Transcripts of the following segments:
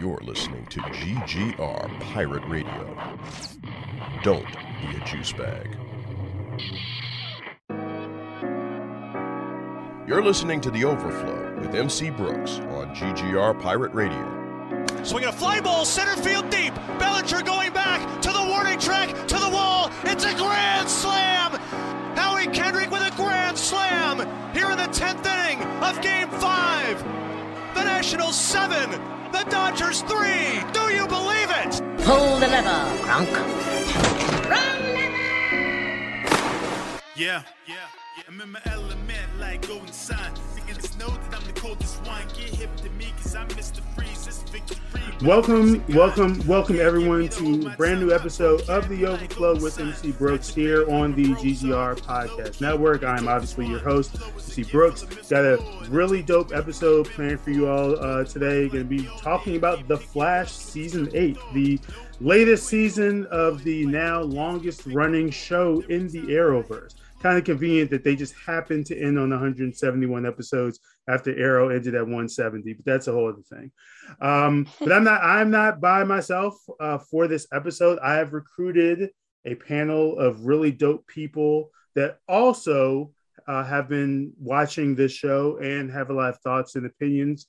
You're listening to GGR Pirate Radio. Don't be a juice bag. You're listening to The Overflow with MC Brooks on GGR Pirate Radio. Swinging a fly ball, center field deep. Bellinger going back to the warning track, to the wall. It's a grand slam. Howie Kendrick with a grand slam here in the 10th inning of Game 5. The Nationals 7, the Dodgers 3. Do you believe it? Pull the lever, Gronk. Run, lever! Yeah. I'm in my element like going sign. Niggas know that I'm the coldest wine. Get hip to me because I'm Mr. Freeze. This victory. Welcome everyone to a brand new episode of The Overflow with MC Brooks here on the GGR Podcast Network. I'm obviously your host, MC Brooks. Got a really dope episode planned for you all today. Going to be talking about The Flash Season 8, the latest season of the now longest running show in the Arrowverse. Kind of convenient that they just happened to end on 171 episodes after Arrow ended at 170, but that's a whole other thing. But I'm not by myself for this episode. I have recruited a panel of really dope people that also have been watching this show and have a lot of thoughts and opinions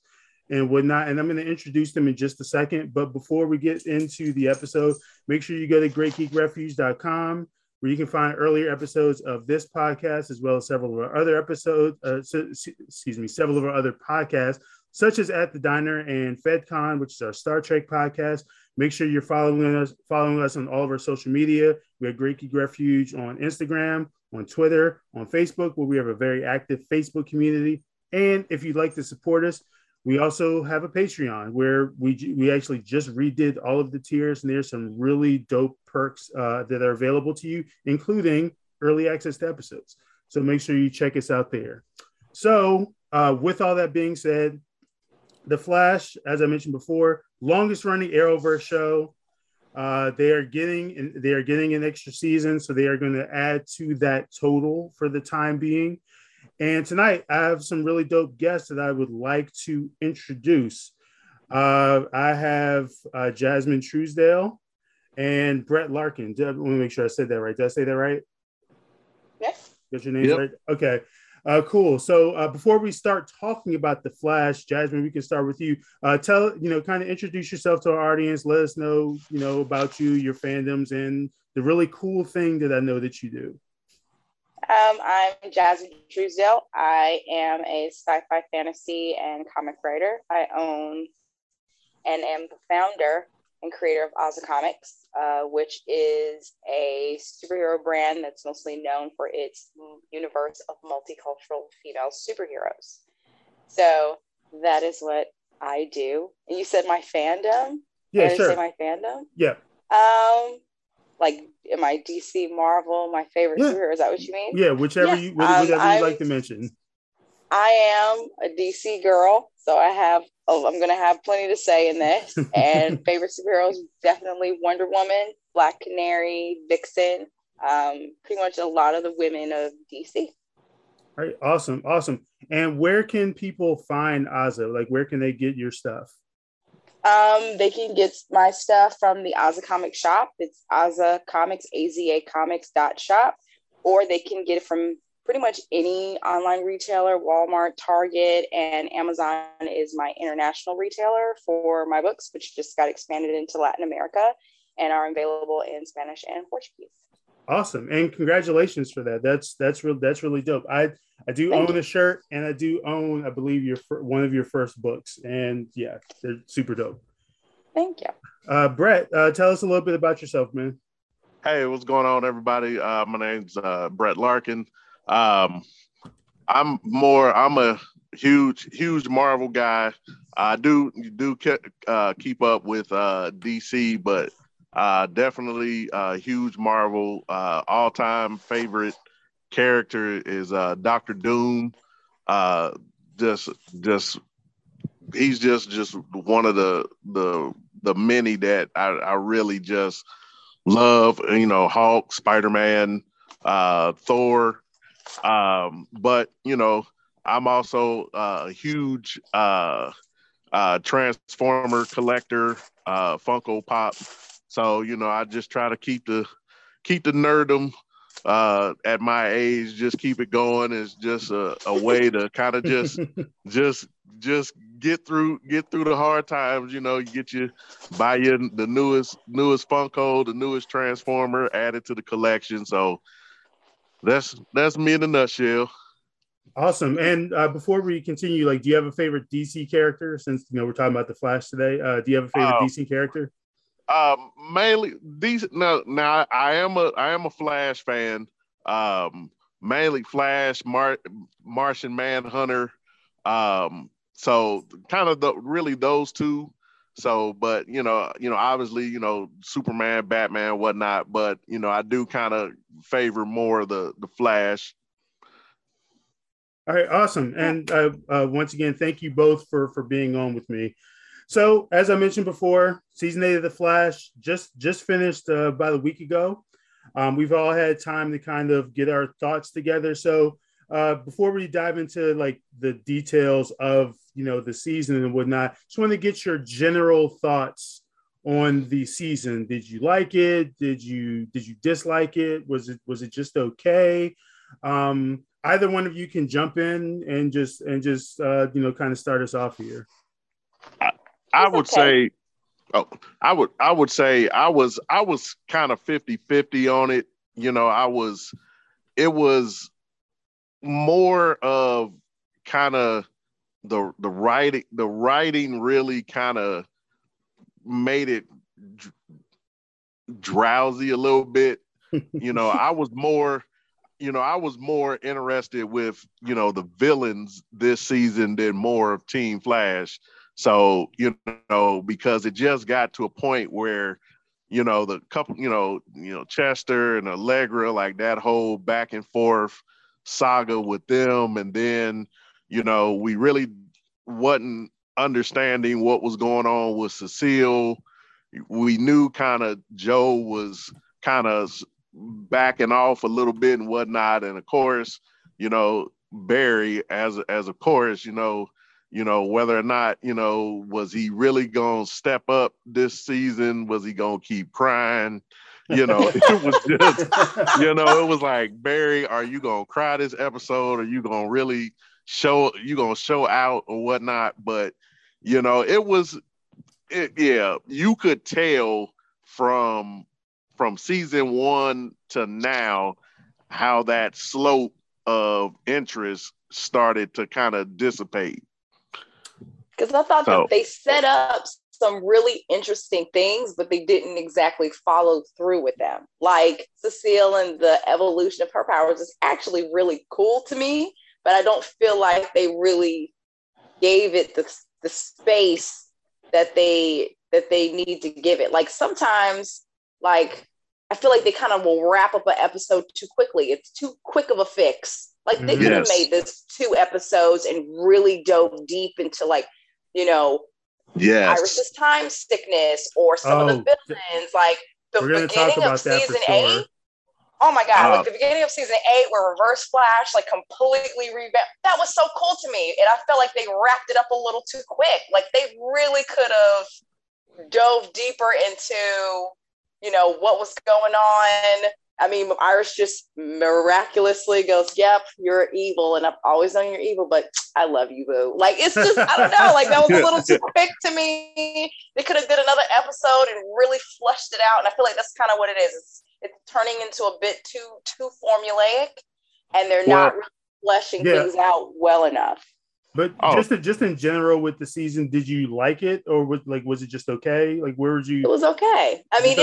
and whatnot. And I'm going to introduce them in just a second. But before we get into the episode, make sure you go to greatgeekrefuge.com, where you can find earlier episodes of this podcast, as well as several of our other episodes, several of our other podcasts, such as At the Diner and FedCon, which is our Star Trek podcast. Make sure you're following us on all of our social media. We have Great Geek Refuge on Instagram, on Twitter, on Facebook, where we have a very active Facebook community. And if you'd like to support us, we also have a Patreon where we actually just redid all of the tiers, and there's some really dope perks that are available to you, including early access to episodes. So make sure you check us out there. So with all that being said, The Flash, as I mentioned before, longest running Arrowverse show. They are getting an extra season, so they are going to add to that total for the time being. And tonight, I have some really dope guests that I would like to introduce. I have Jazmin Truesdale and Brett Larkin. Let me make sure I said that right. Did I say that right? Yes. Got your name right? Okay. Cool. So before we start talking about The Flash, Jazmin, we can start with you. Kind of introduce yourself to our audience. Let us know, about you, your fandoms, and the really cool thing that I know that you do. I'm Jazmin Truesdale. I am a sci-fi fantasy and comic writer. I own and am the founder and creator of AZA Comics, which is a superhero brand that's mostly known for its universe of multicultural female superheroes. So that is what I do. And you said my fandom? Yeah, sure. Did I say my fandom? Yeah. Am I DC, Marvel, my favorite superhero? Is that what you mean? Yeah, whatever you like to mention. I am a DC girl, so I'm going to have plenty to say in this. And favorite superheroes, definitely Wonder Woman, Black Canary, Vixen, pretty much a lot of the women of DC. All right, awesome. And where can people find AZA? Where can they get your stuff? They can get my stuff from the AZA Comics shop. It's AZA Comics, azacomics.shop, or they can get it from pretty much any online retailer, Walmart, Target, and Amazon is my international retailer for my books, which just got expanded into Latin America and are available in Spanish and Portuguese. Awesome. And congratulations for that. That's really dope. I do own a shirt, and I do own, I believe, one of your first books. And yeah, they're super dope. Thank you. Brett, tell us a little bit about yourself, man. Hey, what's going on, everybody? My name's Brett Larkin. I'm a huge Marvel guy. I do keep up with DC, but definitely huge Marvel. All-time favorite character is Dr. Doom. He's just one of the many that I really just love. Hulk, Spider-Man, Thor. But I'm also a huge Transformer collector, Funko Pop. So, you know, I just try to keep the nerdom at my age, just keep it going. It's just a way to kind of just get through the hard times. You know, you buy the newest Funko, the newest Transformer added to the collection. So that's me in a nutshell. Awesome. And before we continue, like, do you have a favorite DC character? Since, you know, we're talking about the Flash today, do you have a favorite DC character? Mainly these. Now I am a Flash fan. Mainly Flash, Martian Manhunter. So kind of really those two. So, but you know, obviously, you know, Superman, Batman, whatnot. But you know, I do kind of favor more the Flash. All right, awesome. And once again, thank you both for being on with me. So, as I mentioned before, season 8 of The Flash just finished about a week ago. We've all had time to kind of get our thoughts together. So, before we dive into like the details of, you know, the season and whatnot, just want to get your general thoughts on the season. Did you like it? Did you dislike it? Was it just okay? Either one of you can jump in and just you know, kind of start us off here. I would say I was kind of 50-50 on it. You know, it was more of kind of the writing. The writing really kind of made it drowsy a little bit. You know, I was more interested with, you know, the villains this season than more of Team Flash. So, you know, because it just got to a point where, you know, the couple, you know, Chester and Allegra, like that whole back and forth saga with them. And then, you know, we really wasn't understanding what was going on with Cecile. We knew kind of Joe was kind of backing off a little bit and whatnot, and of course, you know, Barry as of course, you know whether or not, you know, was he really gonna step up this season? Was he gonna keep crying? You know, it was just, you know, it was like, Barry, are you gonna cry this episode? Are you gonna really show out or whatnot? But you know, yeah, you could tell from season 1 to now how that slope of interest started to kind of dissipate. Because I thought that they set up some really interesting things, but they didn't exactly follow through with them. Like Cecile and the evolution of her powers is actually really cool to me, but I don't feel like they really gave it the space that they need to give it. Like sometimes, like, I feel like they kind of will wrap up an episode too quickly. It's too quick of a fix. Like, they could have made this 2 episodes and really dove deep into, like, you know, Iris's time sickness or some of the villains. Like the beginning of season 8. Oh my God. Like the beginning of season 8 where Reverse Flash, like, completely revamped. That was so cool to me. And I felt like they wrapped it up a little too quick. Like, they really could have dove deeper into, you know, what was going on. I mean, Iris just miraculously goes, yep, you're evil. And I've always known you're evil, but I love you, boo. Like, it's just, I don't know. Like, that was a little too quick to me. They could have did another episode and really flushed it out. And I feel like that's kind of what it is. It's turning into a bit too formulaic. And they're not really fleshing things out well enough. But just in general with the season, did you like it, or was it just okay? Like, where would you? It was okay. I mean,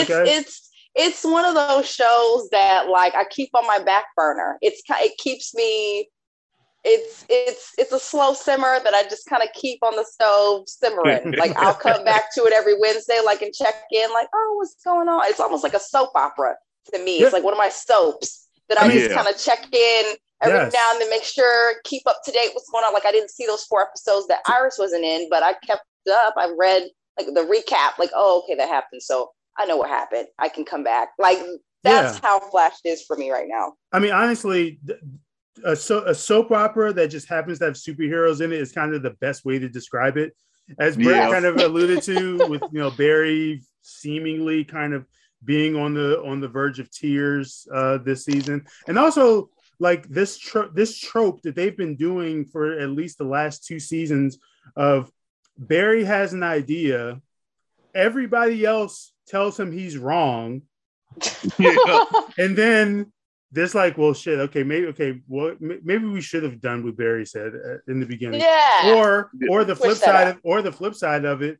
it's one of those shows that, like, I keep on my back burner. It keeps me. It's a slow simmer that I just kind of keep on the stove simmering. Like, I'll come back to it every Wednesday, like, and check in, like, oh, what's going on? It's almost like a soap opera to me. Yeah. It's like one of my soaps that I just kind of check in every now and then, make sure, keep up to date what's going on. Like, I didn't see those 4 episodes that Iris wasn't in, but I kept up. I read, like, the recap, like, oh, okay, that happened. So I know what happened. I can come back. Like, that's how Flash is for me right now. I mean, honestly, a soap opera that just happens to have superheroes in it is kind of the best way to describe it. as Brett kind of alluded to, with Barry seemingly kind of being on the verge of tears this season, and also like this trope that they've been doing for at least the last two seasons of Barry has an idea, everybody else tells him he's wrong, and then this like, well, shit, maybe we should have done what Barry said in the beginning, or the flip side of it,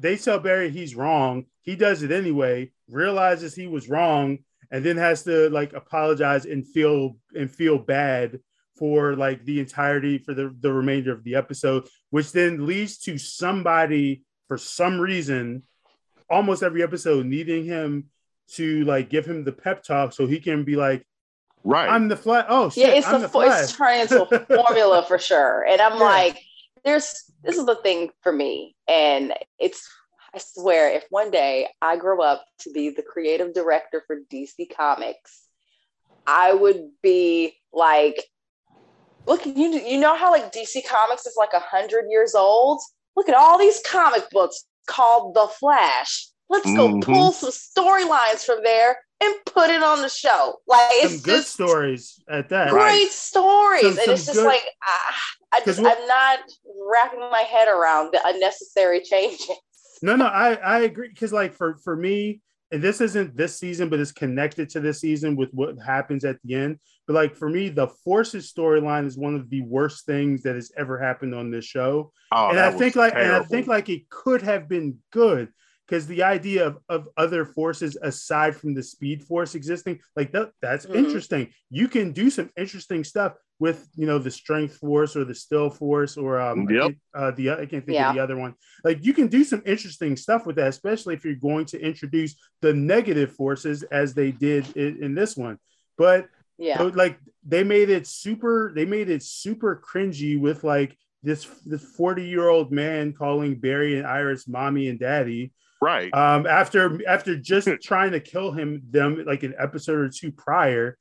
they tell Barry he's wrong, he does it anyway, realizes he was wrong, and then has to like apologize and feel bad for like the entirety for the remainder of the episode, which then leads to somebody for some reason almost every episode needing him to like give him the pep talk so he can be like, right, I'm the Flash. Oh shit, yeah, it's I'm the Flash. It's trying to formula for sure. And I'm like, this is the thing for me, and it's, I swear, if one day I grow up to be the creative director for DC Comics, I would be like, look, you know how like DC Comics is like 100 years old? Look at all these comic books called The Flash. Let's go pull some storylines from there and put it on the show. Like it's some good stories at that. Great stories, and it's just good, like I'm not wrapping my head around the unnecessary changes. No, I agree, because like for me, and this isn't this season, but it's connected to this season with what happens at the end. But like for me, the Forces storyline is one of the worst things that has ever happened on this show. Oh, and I think like terrible. And I think like it could have been good, because the idea of other forces aside from the Speed Force existing, like that's interesting. You can do some interesting stuff with, the Strength Force or the Still Force or I can't think of the other one. Like you can do some interesting stuff with that, especially if you're going to introduce the negative forces as they did in this one. But like they made it super cringy with like this 40-year-old man calling Barry and Iris mommy and daddy. Right. After just trying to kill them like an episode or two prior,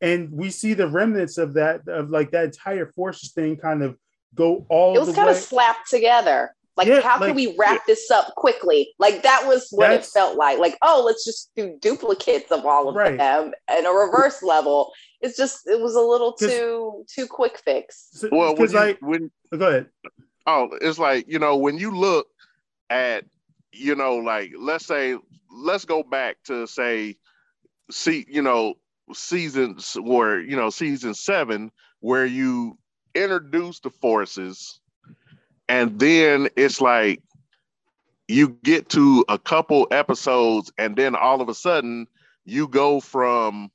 and we see the remnants of that, of like that entire Forces thing kind of go all the way. It was kind of slapped together. Like, how can we wrap this up quickly? Like, that was what it felt like. Like, oh, let's just do duplicates of all of them and a reverse level. It's just, it was a little too quick fix. So, well, go ahead. Oh, it's like, when you look at, like, let's go back to season 7, where you introduce the Forces, and then it's like you get to a couple episodes, and then all of a sudden you go from,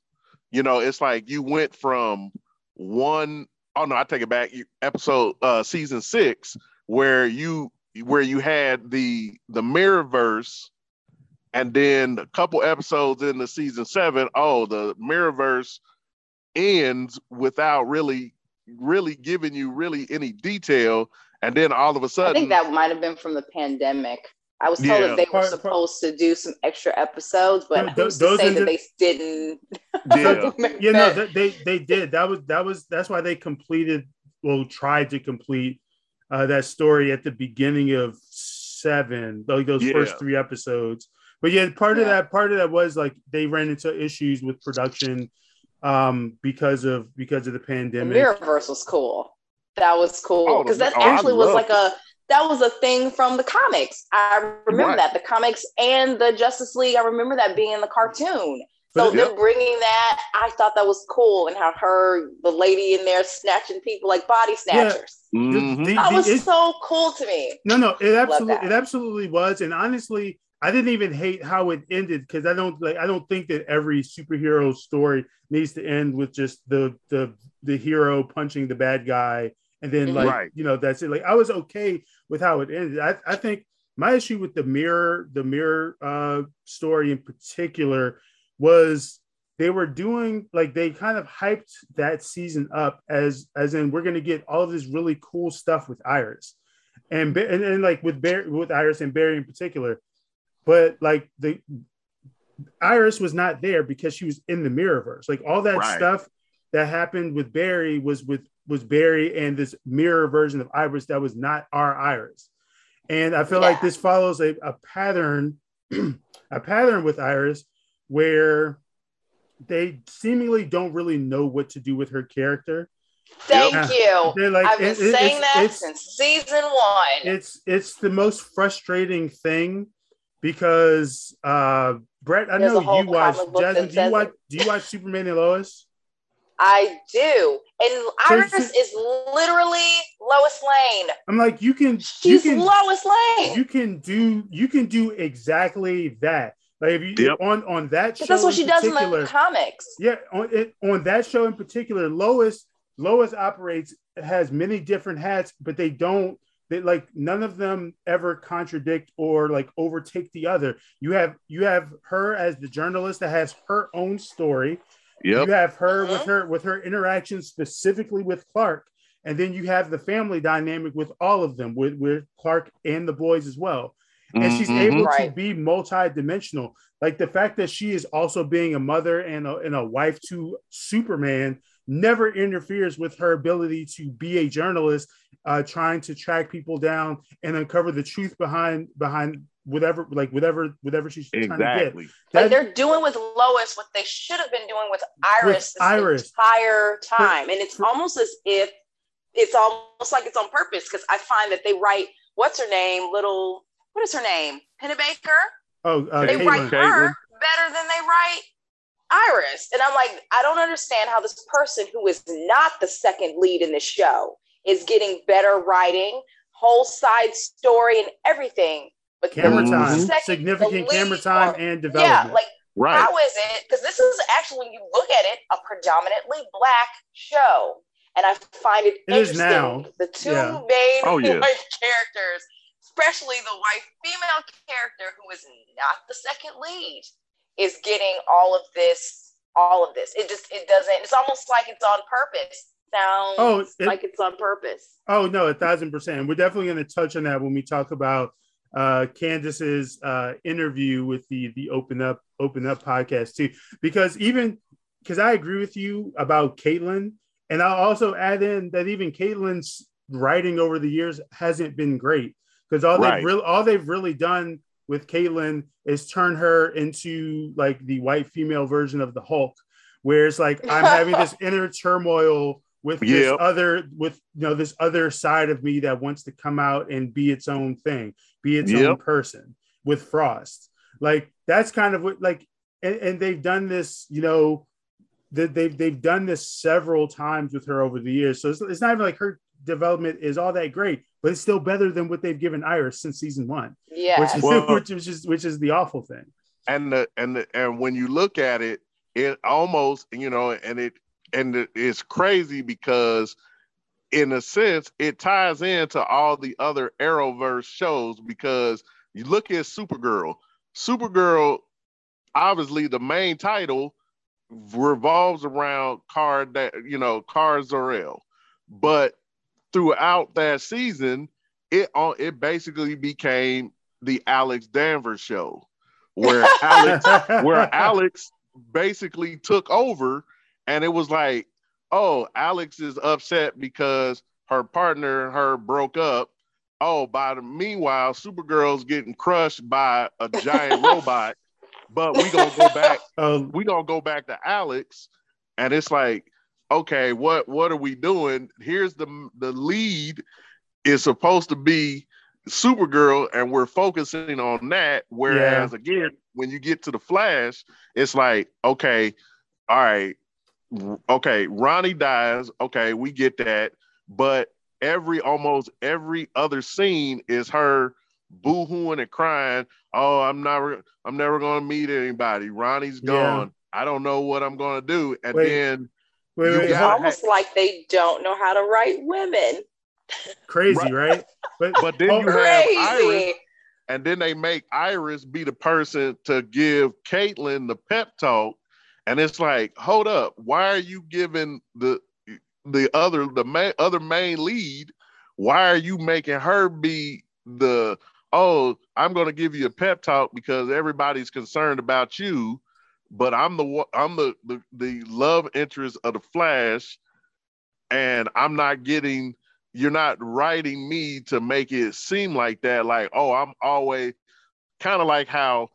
it's like you went from I take it back, season 6, where you had the Mirrorverse, and then a couple episodes into season 7, the Mirrorverse ends without really giving you really any detail, and then all of a sudden, I think that might have been from the pandemic. I was told that they were supposed to do some extra episodes, but who's to say that they didn't? They did. That's why they tried to complete that story at the beginning of 7, like those first 3 episodes. But part of that was like they ran into issues with production because of the pandemic. The Mirrorverse was cool. That was cool, because that was a thing from the comics. I remember that, the comics and the Justice League. I remember that being in the cartoon. So them bringing that, I thought that was cool, and how the lady in there snatching people like body snatchers. Yeah. Mm-hmm. That was so cool to me. No, it absolutely was, and honestly, I didn't even hate how it ended, because I don't think that every superhero story needs to end with just the hero punching the bad guy, and then that's it. Like, I was okay with how it ended. I think my issue with the mirror story in particular was they were doing, like, they kind of hyped that season up as in, we're going to get all of this really cool stuff with Iris and like with Iris and Barry in particular, but like the Iris was not there because she was in the Mirrorverse. Like, all that stuff that happened with Barry was Barry and this mirror version of Iris that was not our Iris. And I feel like this follows a pattern, a pattern with Iris where they seemingly don't really know what to do with her character. Thank you. Like, I've been saying that since season one. It's the most frustrating thing because Brett, I know you watch Jazmin. Do you watch Superman and Lois? I do. And Iris is literally Lois Lane. I'm like, she's Lois Lane. You can do exactly that. Like if you on that show, that's what she does in the comics. Yeah, on that show in particular, Lois has many different hats, but they none of them ever contradict or like overtake the other. You have her as the journalist that has her own story. Yep. You have her with her interactions specifically with Clark, and then you have the family dynamic with all of them, with Clark and the boys as well. And she's able to be multi-dimensional. Like the fact that she is also being a mother and a wife to Superman never interferes with her ability to be a journalist, trying to track people down and uncover the truth behind whatever she's trying to get. Like they're doing with Lois what they should have been doing with Iris entire time. And it's almost as if it's almost like it's on purpose, because I find that they write what is her name? Pennebaker? Oh, they write her better than they write Iris. And I'm like, I don't understand how this person who is not the second lead in this show is getting better writing, whole side story and everything. But camera time, significant camera time and development. Yeah, like how is it? Because this is actually, when you look at it, a predominantly Black show, and I find it interesting. Is now the two main white characters, especially the white female character who is not the second lead, is getting all of this. It doesn't. It's almost like it's on purpose. Sounds like it's on purpose. Oh no, 1,000%. We're definitely going to touch on that when we talk about Candace's interview with the Open Up podcast too, because I agree with you about Caitlin, and I'll also add in that even Caitlin's writing over the years hasn't been great, because all they've really done with Caitlin is turn her into like the white female version of the Hulk, where it's like I'm having this inner turmoil with this other side of me that wants to come out and be its own thing, be its own person. With Frost, like that's kind of what like, and they've done this, they've done this several times with her over the years. So it's not even like her development is all that great, but it's still better than what they've given Iris since season one. Yeah, which is the awful thing. And when you look at it, it almost And it's crazy because, in a sense, it ties into all the other Arrowverse shows, because you look at Supergirl. Supergirl, obviously, the main title revolves around Kara Zor-El. But throughout that season, it basically became the Alex Danvers show, where Alex basically took over. And it was like, oh, Alex is upset because her partner and her broke up. Oh, meanwhile, Supergirl's getting crushed by a giant robot. But we gonna go back. We gonna go back to Alex, and it's like, okay, what are we doing? Here's the lead is supposed to be Supergirl, and we're focusing on that. Whereas again, when you get to the Flash, it's like, okay, all right. Okay, Ronnie dies. Okay, we get that. But almost every other scene is her boo-hooing and crying. Oh, I'm never gonna meet anybody. Ronnie's gone. I don't know what I'm gonna do. And then it's almost like they don't know how to write women. Crazy, right? But then you have Iris, and then they make Iris be the person to give Caitlin the pep talk. And it's like, hold up, why are you giving the other main lead? Why are you making her be I'm going to give you a pep talk because everybody's concerned about you, but I'm the love interest of the Flash, and I'm not getting you're not writing me to make it seem like that. Like, oh, I'm always kind of like how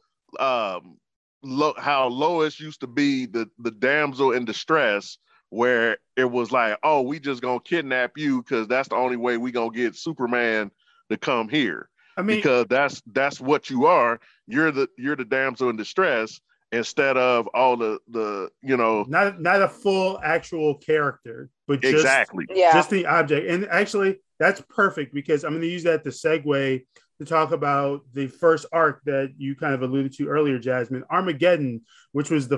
Lois used to be the damsel in distress, where it was like, oh, we just gonna kidnap you because that's the only way we gonna get Superman to come here. I mean, because that's what you are. You're the damsel in distress instead of all the you know, not a full actual character, but just, exactly, yeah, just the object. And actually, that's perfect because I'm going to use that to segue to talk about the first arc that you kind of alluded to earlier, Jazmin, Armageddon, which was the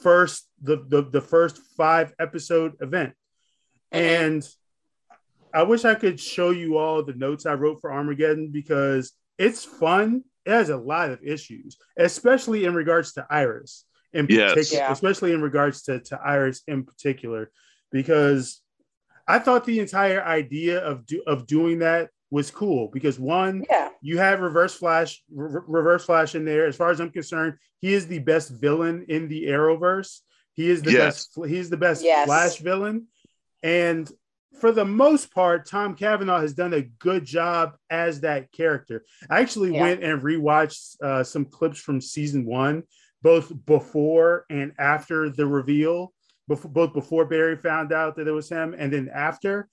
first 5-episode event. And I wish I could show you all the notes I wrote for Armageddon because it's fun. It has a lot of issues, especially in regards to Iris in particular, yes. Yeah. Especially in regards to Iris in particular, because I thought the entire idea of doing that was cool because one, yeah, you have Reverse Flash in there. As far as I'm concerned, he is the best villain in the Arrowverse. He is the yes. best. He's the best yes. Flash villain, and for the most part, Tom Cavanaugh has done a good job as that character. I actually yeah. went and rewatched some clips from season 1, both before and after the reveal, both before Barry found out that it was him and then after.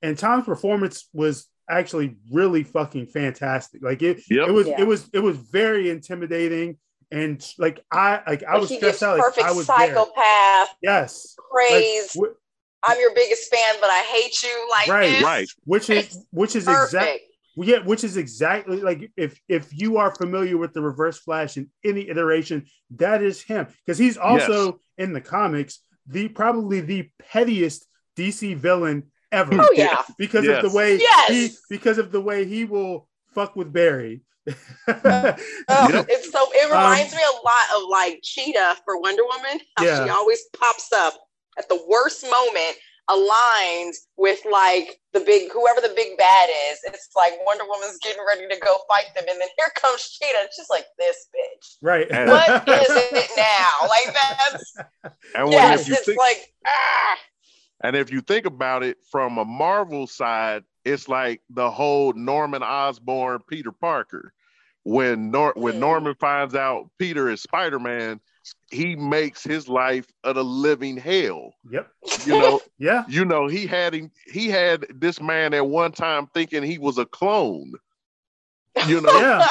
And Tom's performance was actually really fucking fantastic. Like it was very intimidating. And like I was stressed out. Perfect like, I was psychopath. There. Yes, crazy. Like, I'm your biggest fan, but I hate you. Like right, this. Right. Which is exactly yeah. Which is exactly like if you are familiar with the Reverse Flash in any iteration, that is him because he's also yes. in the comics probably the pettiest DC villain ever. Oh yeah, because yes. of the way yes. he will fuck with Barry. Yep. It's so it reminds me a lot of like Cheetah for Wonder Woman. How yeah. she always pops up at the worst moment, aligned with like whoever the big bad is. It's like Wonder Woman's getting ready to go fight them, and then here comes Cheetah. She's like, this bitch, right? What is it now? Like that's and yes, it's like ah. And if you think about it from a Marvel side, it's like the whole Norman Osborn, Peter Parker. When Norman finds out Peter is Spider-Man, he makes his life a living hell. Yep. You know, yeah. You know, he had this man at one time thinking he was a clone. You know, yeah.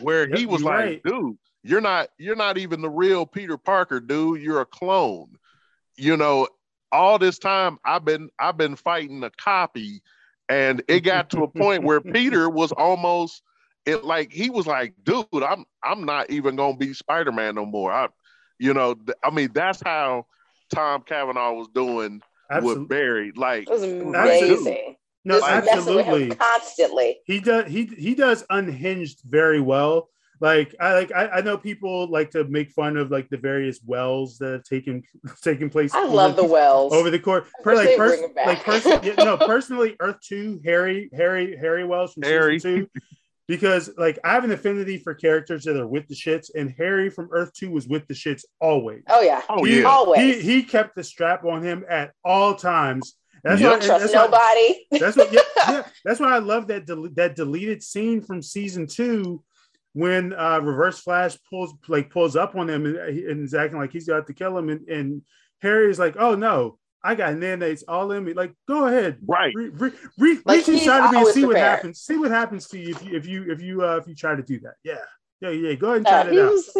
where yep, he was like, right. dude, you're not even the real Peter Parker, dude. You're a clone. You know, all this time I've been fighting a copy, and it got to a point where Peter was almost it like he was like, dude, I'm not even gonna be Spider-Man no more. I mean, that's how Tom Cavanaugh was doing absolutely. With Barry. Like, it was amazing. No, like, absolutely, constantly. He does unhinged very well. Like, I know people like to make fun of like the various Wells that have taken place. I love the Wells over the course. Personally, Earth 2, Harry Wells from Season 2. Because, like, I have an affinity for characters that are with the shits, and Harry from Earth 2 was with the shits always. Oh, yeah. Always. He kept the strap on him at all times. That's you why, don't trust that's nobody. Why, that's, what, yeah, yeah, that's why I love that deleted scene from Season 2 when Reverse Flash pulls up on him and is acting like he's got to kill him. And Harry is like, oh, no. I got nanates all in me. Like, go ahead, right? Reach inside of me and see what happens. See what happens to you if you try to do that. Yeah. Go ahead and try it out. He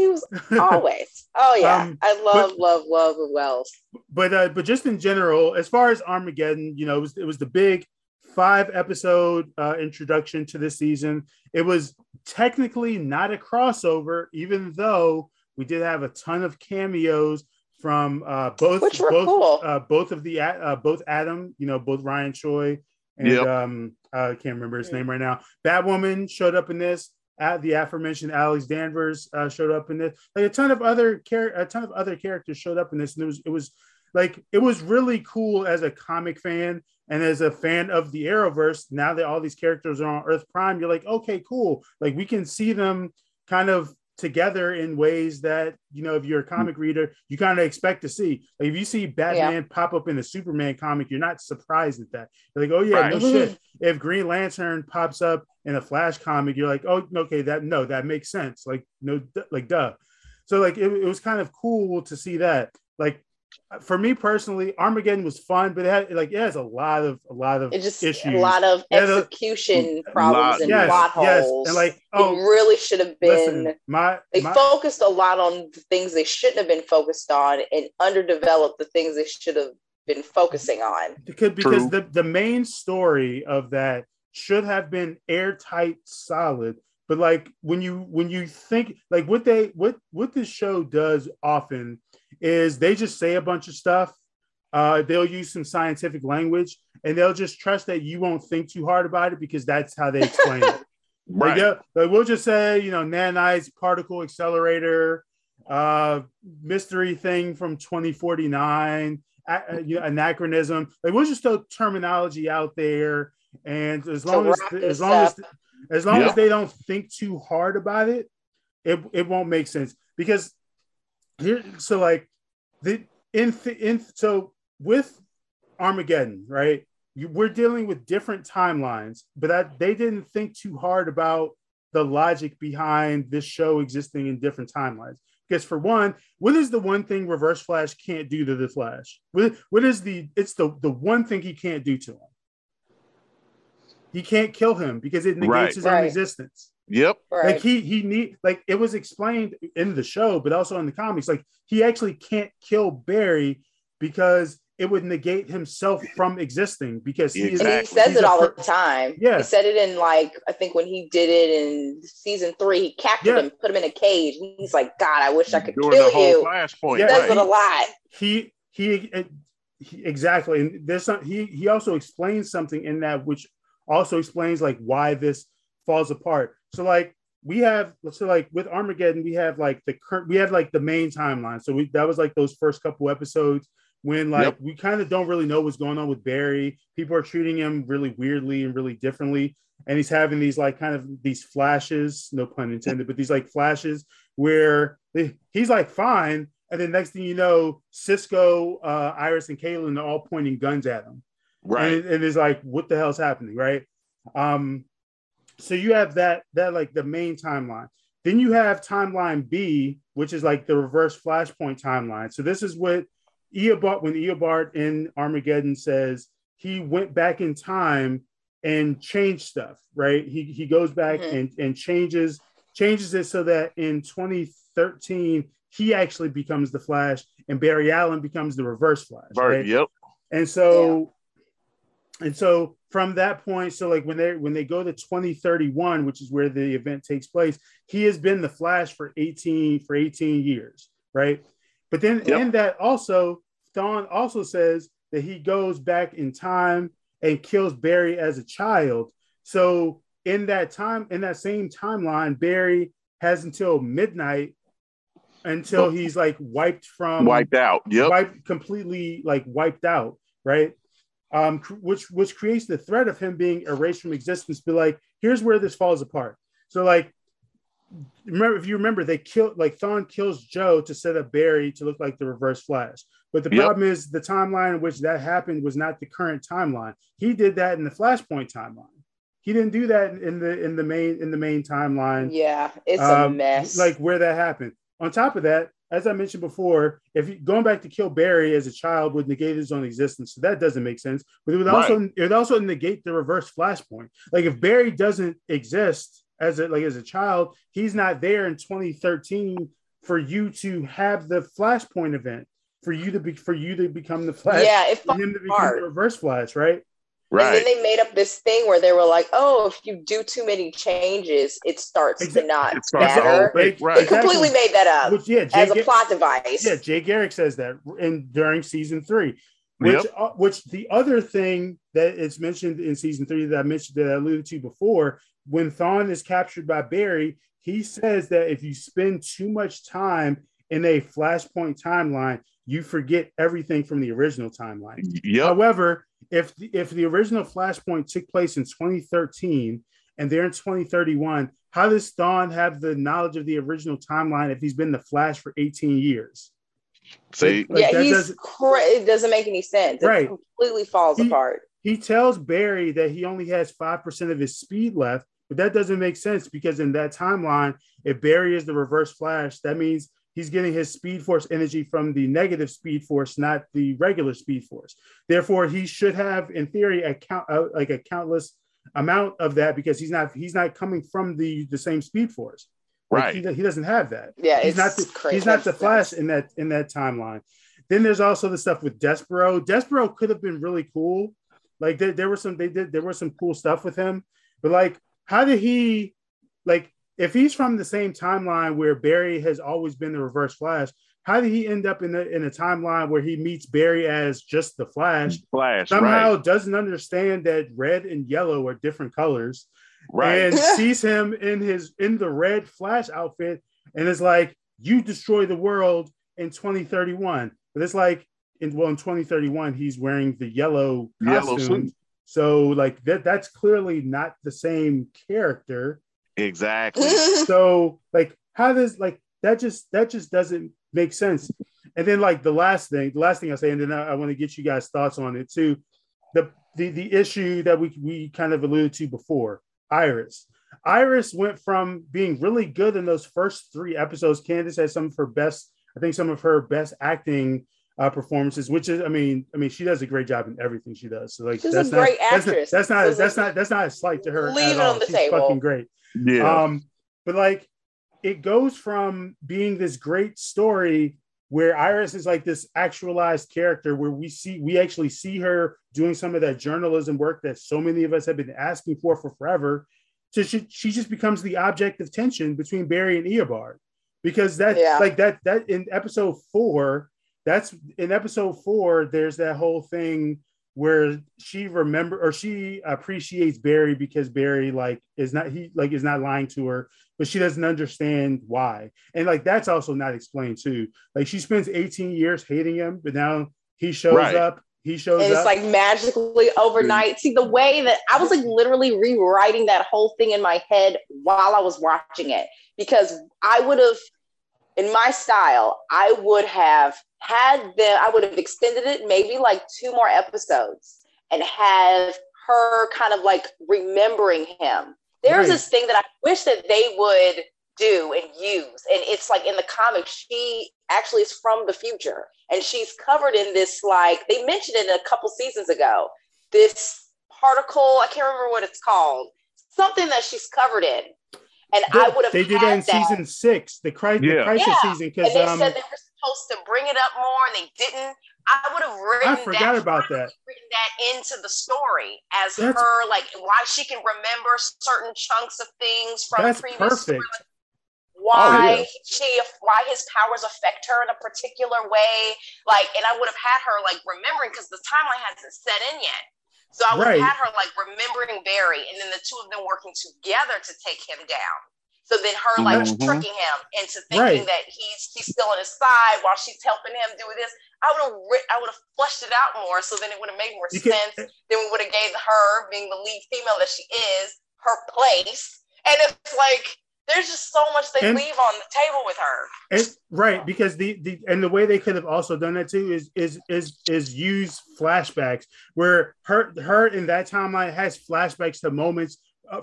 was always. Oh yeah, I love Wells. But just in general, as far as Armageddon, you know, it was the big 5-episode introduction to this season. It was technically not a crossover, even though we did have a ton of cameos from both Adam, you know, both Ryan Choi and yep. I can't remember his name right now. Batwoman showed up in this. The aforementioned Alex Danvers showed up in this. Like a ton of other characters showed up in this, and it was really cool as a comic fan and as a fan of the Arrowverse. Now that all these characters are on Earth Prime, you're like, okay, cool. Like we can see them kind of together in ways that, you know, if you're a comic reader, you kind of expect to see. Like, if you see Batman pop up in a Superman comic, you're not surprised at that. You're like, oh yeah, no shit. If Green Lantern pops up in a Flash comic, you're like, oh, okay, that makes sense. Like, no, like, duh. So like, it was kind of cool to see that. Like, for me personally, Armageddon was fun, but it has a lot of issues, a lot of execution problems and plot holes. And it really should have been. They focused a lot on the things they shouldn't have been focused on, and underdeveloped the things they should have been focusing on. Because the main story of that should have been airtight, solid. But like when you think like what this show does often is they just say a bunch of stuff. They'll use some scientific language, and they'll just trust that you won't think too hard about it because that's how they explain it. Right. Like we'll just say, you know, nanites, particle accelerator, mystery thing from 2049, anachronism. Like we'll just throw terminology out there, and as long as they don't think too hard about it, it won't make sense. Because so with Armageddon, right? We're dealing with different timelines, but they didn't think too hard about the logic behind this show existing in different timelines. Because for one, what is the one thing Reverse Flash can't do to the Flash? It's the one thing he can't do to him. He can't kill him because it negates his own existence. Yep. Right. Like it was explained in the show, but also in the comics. Like he actually can't kill Barry because it would negate himself from existing because he says it all the time. Yeah. He said it in I think when he did it in season 3, he captured him, put him in a cage. He's like, God, I wish I could kill you. Flashpoint. Yeah. He says it a lot. He exactly. And there's some, he also explains something in that, which also explains like why this falls apart. So like with Armageddon, we have the main timeline. So that was like those first couple episodes when we kind of don't really know what's going on with Barry. People are treating him really weirdly and really differently. And he's having these like kind of these flashes, no pun intended, but these like flashes where he's like fine. And then next thing you know, Cisco, Iris and Caitlin are all pointing guns at him. Right. And it's like, what the hell's happening? Right. So you have that like the main timeline. Then you have timeline B, which is like the reverse Flashpoint timeline. So this is what Eobard in Armageddon says he went back in time and changed stuff, right? He goes back and changes it so that in 2013 he actually becomes the Flash and Barry Allen becomes the Reverse Flash. Right. Yep. And so from that point, so like when they go to 2031, which is where the event takes place, he has been the Flash for 18 years, right? But then in that also, Thawne also says that he goes back in time and kills Barry as a child. So in that time, in that same timeline, Barry has until midnight until he's like wiped out. Yep. Wiped out, right? Which creates the threat of him being erased from existence. But like, here's where this falls apart. So like, remember, they killed Thawne kills Joe to set up Barry to look like the Reverse Flash. But the problem is the timeline in which that happened was not the current timeline. He did that in the Flashpoint timeline. He didn't do that in the main timeline. Yeah, it's a mess. Like where that happened. On top of that, as I mentioned before, going back to kill Barry as a child would negate his own existence, so that doesn't make sense. But it would also negate the reverse Flashpoint. Like if Barry doesn't exist as a child, he's not there in 2013 for you to have the Flashpoint event, for you to become the Flash. Yeah, it for him to become the Reverse Flash, right? Right. And then they made up this thing where they were like, "Oh, if you do too many changes, it starts to not matter." They completely made that up as a plot device. Yeah, Jay Garrick says that during season 3. Which the other thing that is mentioned in season 3 that I alluded to before, when Thawne is captured by Barry, he says that if you spend too much time in a Flashpoint timeline, you forget everything from the original timeline. Yep. However, if the original Flashpoint took place in 2013 and they're in 2031. How does Thawne have the knowledge of the original timeline if he's been the Flash for 18 years? See, like, yeah, it doesn't make any sense. Right. It completely falls apart. He tells Barry that he only has 5% of his speed left, but that doesn't make sense because in that timeline, if Barry is the Reverse Flash, that means he's getting his Speed Force energy from the negative Speed Force, not the regular Speed Force. Therefore, he should have, in theory, a countless amount of that because he's not coming from the same Speed Force. Right. Like he doesn't have that. Yeah, he's not the Flash in that timeline. Then there's also the stuff with Despero. Despero could have been really cool. Like there was some cool stuff with him, but like how did he like? If he's from the same timeline where Barry has always been the Reverse Flash, how did he end up in a timeline where he meets Barry as just the Flash? Somehow right. Doesn't understand that red and yellow are different colors, right? And sees him in the red Flash outfit and is like, "You destroy the world in 2031." But it's like, in 2031 he's wearing the yellow costume, suit. So like that's clearly not the same character. Exactly. So like how does like that just doesn't make sense. And then like the last thing I'll say, and then I want to get you guys' thoughts on it too. The issue that we kind of alluded to before, Iris. Iris went from being really good in those first three episodes. Candace had some of her best acting performances, which is I mean she does a great job in everything she does. So like she's a great actress. That's not a slight to her. Leave it on the table. She's fucking great. Yeah. But like it goes from being this great story where Iris is like this actualized character where we actually see her doing some of that journalism work that so many of us have been asking for forever. So she just becomes the object of tension between Barry and Eobard because in episode four there's that whole thing where she appreciates Barry because Barry is not lying to her, but she doesn't understand why. And like that's also not explained too. Like she spends 18 years hating him, but now he shows up. He shows up. And it's like magically overnight. See, the way that I was like literally rewriting that whole thing in my head while I was watching it, because I would have, in my style, I would have had them, I would have extended it maybe like 2 more episodes and have her kind of like remembering him. There's this thing that I wish that they would do and use. And it's like in the comics, she actually is from the future. And she's covered in this, like, they mentioned it a couple seasons ago, this particle, I can't remember what it's called, something that she's covered in. And I would have. They did that in season 6, the crisis season, because they said they were supposed to bring it up more, and they didn't. I would have written. I forgot about that. Written that into the story as her, like why she can remember certain chunks of things from previous. Perfect. Why his powers affect her in a particular way, like, and I would have had her like remembering because the timeline hasn't set in yet. So I would have had her like remembering Barry and then the 2 of them working together to take him down. So then her like tricking him into thinking that he's still on his side while she's helping him do this. I would have fleshed it out more. So then it would have made more sense. Then we would have gave her, being the lead female that she is, her place. And it's like, there's just so much they leave on the table with her. And, right, because the way they could have also done that too is use flashbacks where her in that timeline has flashbacks to moments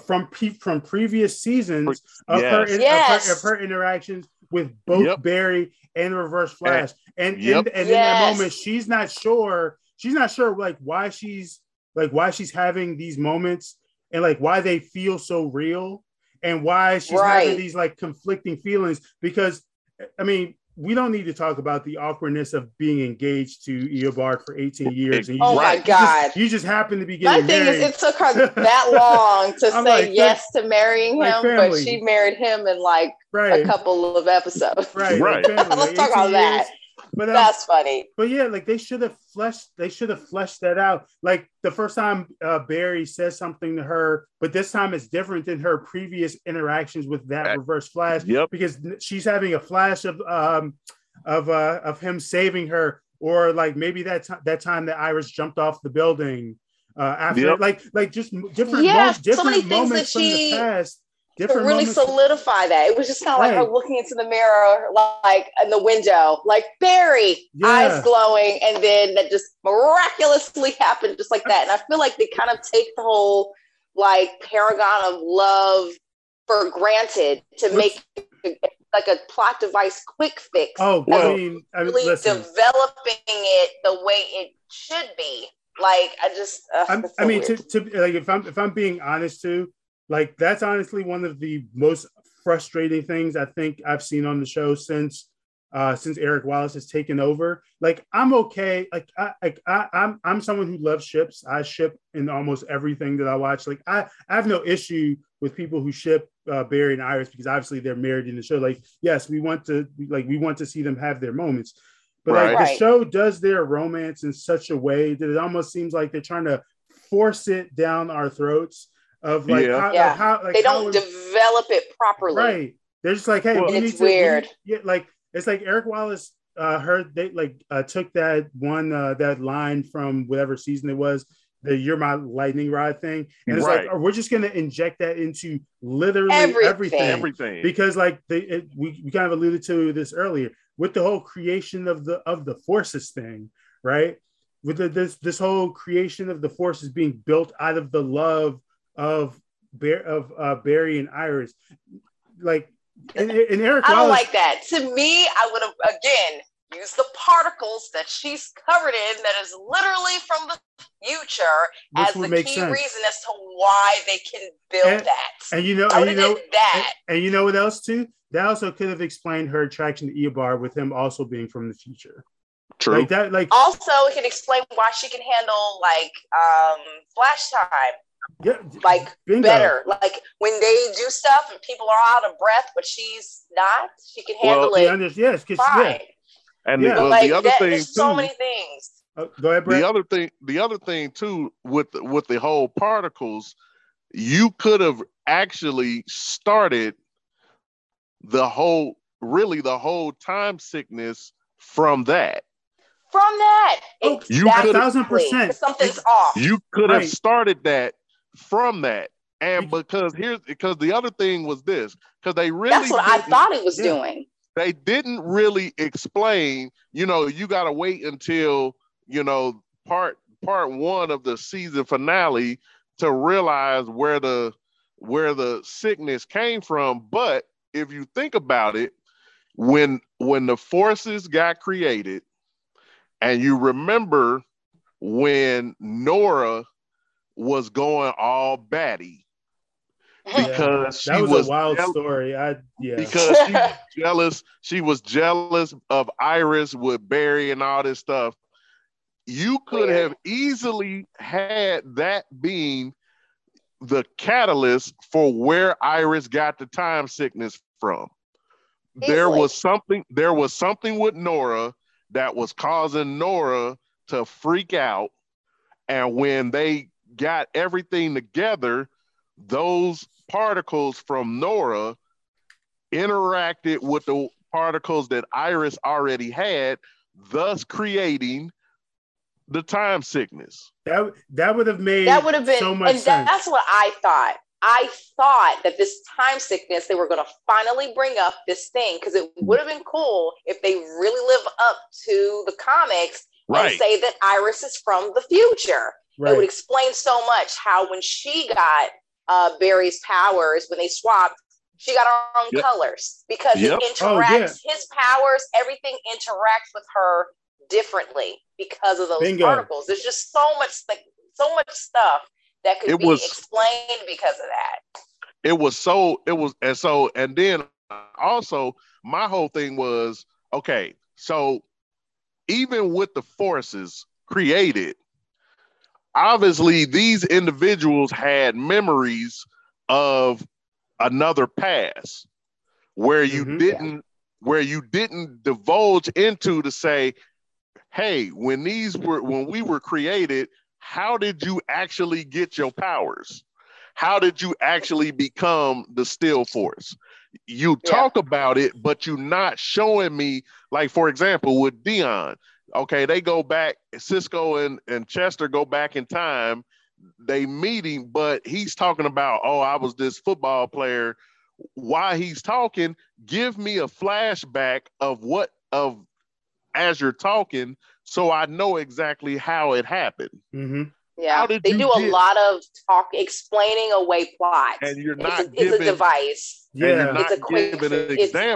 from previous seasons of her interactions with both Barry and Reverse Flash. And in that moment, she's not sure like why she's having these moments and like why they feel so real. And why she's having these like conflicting feelings, because I mean, we don't need to talk about the awkwardness of being engaged to Eobard for 18 years. And my God. You just happen to be getting married. My thing is, it took her that long to say like, yes to marrying him, but she married him in like a couple of episodes. Right. Let's talk about that. But, that's funny. But yeah, like they should have fleshed that out. Like the first time Barry says something to her, but this time it's different than her previous interactions with that Reverse Flash. Yep. Because she's having a flash of him saving her, or like maybe that time that Iris jumped off the building, after like just different different moments from the past. Different really solidify that. It was just kind of like her looking into the mirror, like in the window, like Barry, eyes glowing, and then that just miraculously happened just like that. And I feel like they kind of take the whole like paragon of love for granted to make like a plot device quick fix. Oh, well, I mean, listen. Developing it the way it should be. Like I just, I mean, if I'm being honest too, like that's honestly one of the most frustrating things I think I've seen on the show since Eric Wallace has taken over. Like I'm okay. Like I'm someone who loves ships. I ship in almost everything that I watch. Like I have no issue with people who ship Barry and Iris because obviously they're married in the show. Like yes, we want to see them have their moments. But the show does their romance in such a way that it almost seems like they're trying to force it down our throats. They don't develop it properly. Right. They're just like, hey, weird. Like it's like Eric Wallace took that one that line from whatever season it was, the "You're My Lightning Rod" thing, and it's like we're just gonna inject that into literally everything. Because like we kind of alluded to this earlier with the whole creation of the forces thing, right? With this whole creation of the forces being built out of the love of Barry and Iris, like and Eric. I don't like that. To me, I would have again used the particles that she's covered in, that is literally from the future, as the key reason as to why they can build that. And you know what else too? That also could have explained her attraction to Eobard, with him also being from the future. True. Like that. Like also, it can explain why she can handle like flash time. Yeah, like bingo. Better. Like when they do stuff and people are out of breath, but she's not. She can handle it. Yes, fine. Yeah. And the other thing, there's so many things. Go ahead, Brett. The other thing too, with the whole particles, you could have actually started the whole time sickness from that. You 1,000%. Something's off. You could have started that. From that, and because the other thing was this, because they really that's what I thought it was doing. They didn't really explain. You know, you got to wait until part one of the season finale to realize where the sickness came from. But if you think about it, when the forces got created, and you remember when Nora was going all batty because she was a wild story. Because she was jealous. She was jealous of Iris with Barry and all this stuff. You could have easily had that being the catalyst for where Iris got the time sickness from. There was something with Nora that was causing Nora to freak out. And when they got everything together, those particles from Nora interacted with the particles that Iris already had, thus creating the time sickness. That would have been so much sense. That's what I thought. I thought that this time sickness, they were going to finally bring up this thing, because it would have been cool if they really live up to the comics and say that Iris is from the future. Right. It would explain so much how when she got Barry's powers, when they swapped, she got her own colors, because it interacts. His powers, everything interacts with her differently because of those particles. There's just so much stuff that could be explained because of that. And then also my whole thing was, okay, so even with the forces created, obviously, these individuals had memories of another past where you didn't divulge into to say, hey, when we were created, how did you actually get your powers? How did you actually become the Steel Force? You talk about it, but you're not showing me, like, for example, with Dion. Okay, they go back, Cisco and Chester go back in time they meet him, but he's talking about, oh, I was this football player. While he's talking, give me a flashback of as you're talking, so I know exactly how it happened. Mm-hmm. Yeah, they do a lot of explaining away plots. And you're not giving... It's a device. Yeah, it's a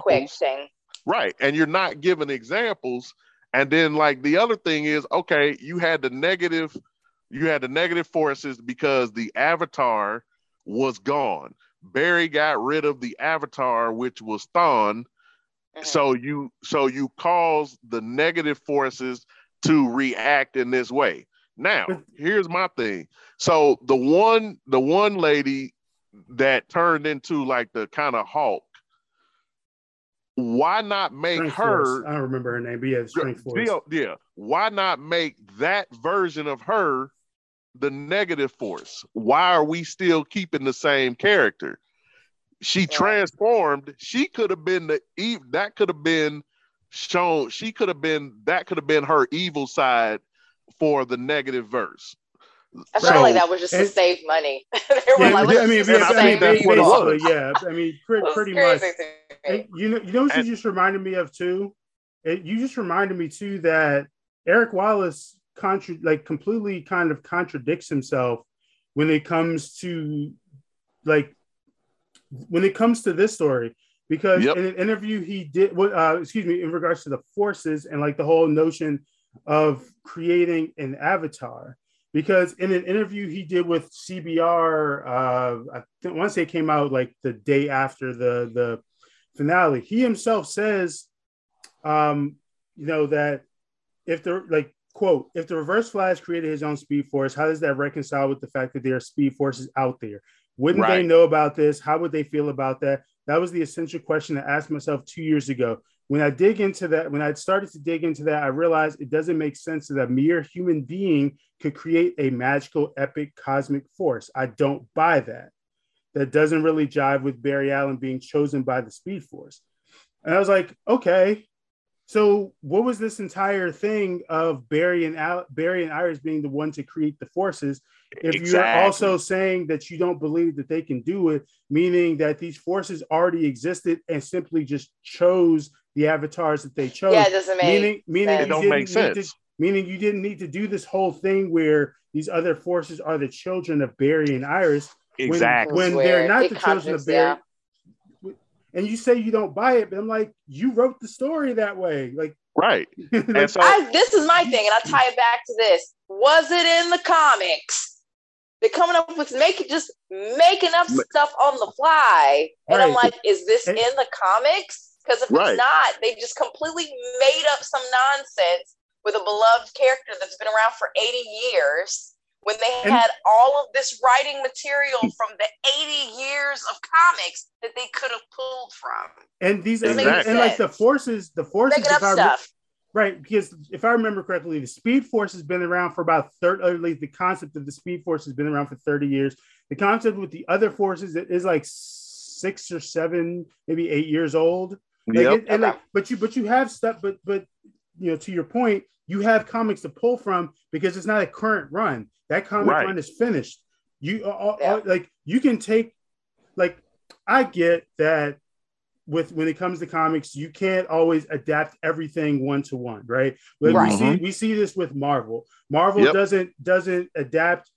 quick thing. Right, and you're not giving examples. And then, like, the other thing is, okay, you had the negative forces because the Avatar was gone. Barry got rid of the Avatar, which was Thawne. Mm-hmm. So you cause the negative forces to react in this way. Now, here's my thing. So the one lady that turned into like the kind of Hulk, why not make her? I don't remember her name, but yeah, Strength Force. Yeah, why not make that version of her the negative force? Why are we still keeping the same character? She transformed. She could have been that could have been shown. That could have been her evil side for the negative verse. I felt like that was just to save money. Pretty much. And, you know what you just reminded me of too? You just reminded me too that Eric Wallace completely kind of contradicts himself when it comes to this story, because in an interview he did, in regards to the forces and like the whole notion of creating an avatar, because in an interview he did with CBR, I want to say it came out like the day after the finale, he himself says, that if they're like, quote, if the Reverse Flash created his own Speed Force, how does that reconcile with the fact that there are Speed Forces out there? Wouldn't they know about this? How would they feel about that? That was the essential question I asked myself 2 years ago. When I started to dig into that, I realized it doesn't make sense that a mere human being could create a magical, epic, cosmic force. I don't buy that. That doesn't really jive with Barry Allen being chosen by the Speed Force. And I was like, okay, so what was this entire thing of Barry and Iris being the one to create the forces? If you're also saying that you don't believe that they can do it, meaning that these forces already existed and simply just chose the avatars that they chose. Yeah, it doesn't make sense. Meaning you didn't need to do this whole thing where these other forces are the children of Barry and Iris. Exactly. When they're not the children of Barry. And you say you don't buy it, but I'm like, you wrote the story that way. Like, right. And so, this is my thing, and I'll tie it back to this. Was it in the comics? They're coming up with making up stuff on the fly. And I'm like, is this in the comics? Because if it's not, they just completely made up some nonsense with a beloved character that's been around for 80 years. When they had all of this writing material from the 80 years of comics that they could have pulled from, and these and like the forces making up stuff, right? Because if I remember correctly, the Speed Force has been around for about 30. Or at least the concept of the Speed Force has been around for 30 years. The concept with the other forces is like 6 or 7, maybe 8 years old. Like but you have stuff, but you know, to your point, you have comics to pull from because it's not a current run. That comic run is finished. You can take, like, I get that when it comes to comics, you can't always adapt everything 1-to-1, right? Like we see this with Marvel. Marvel doesn't adapt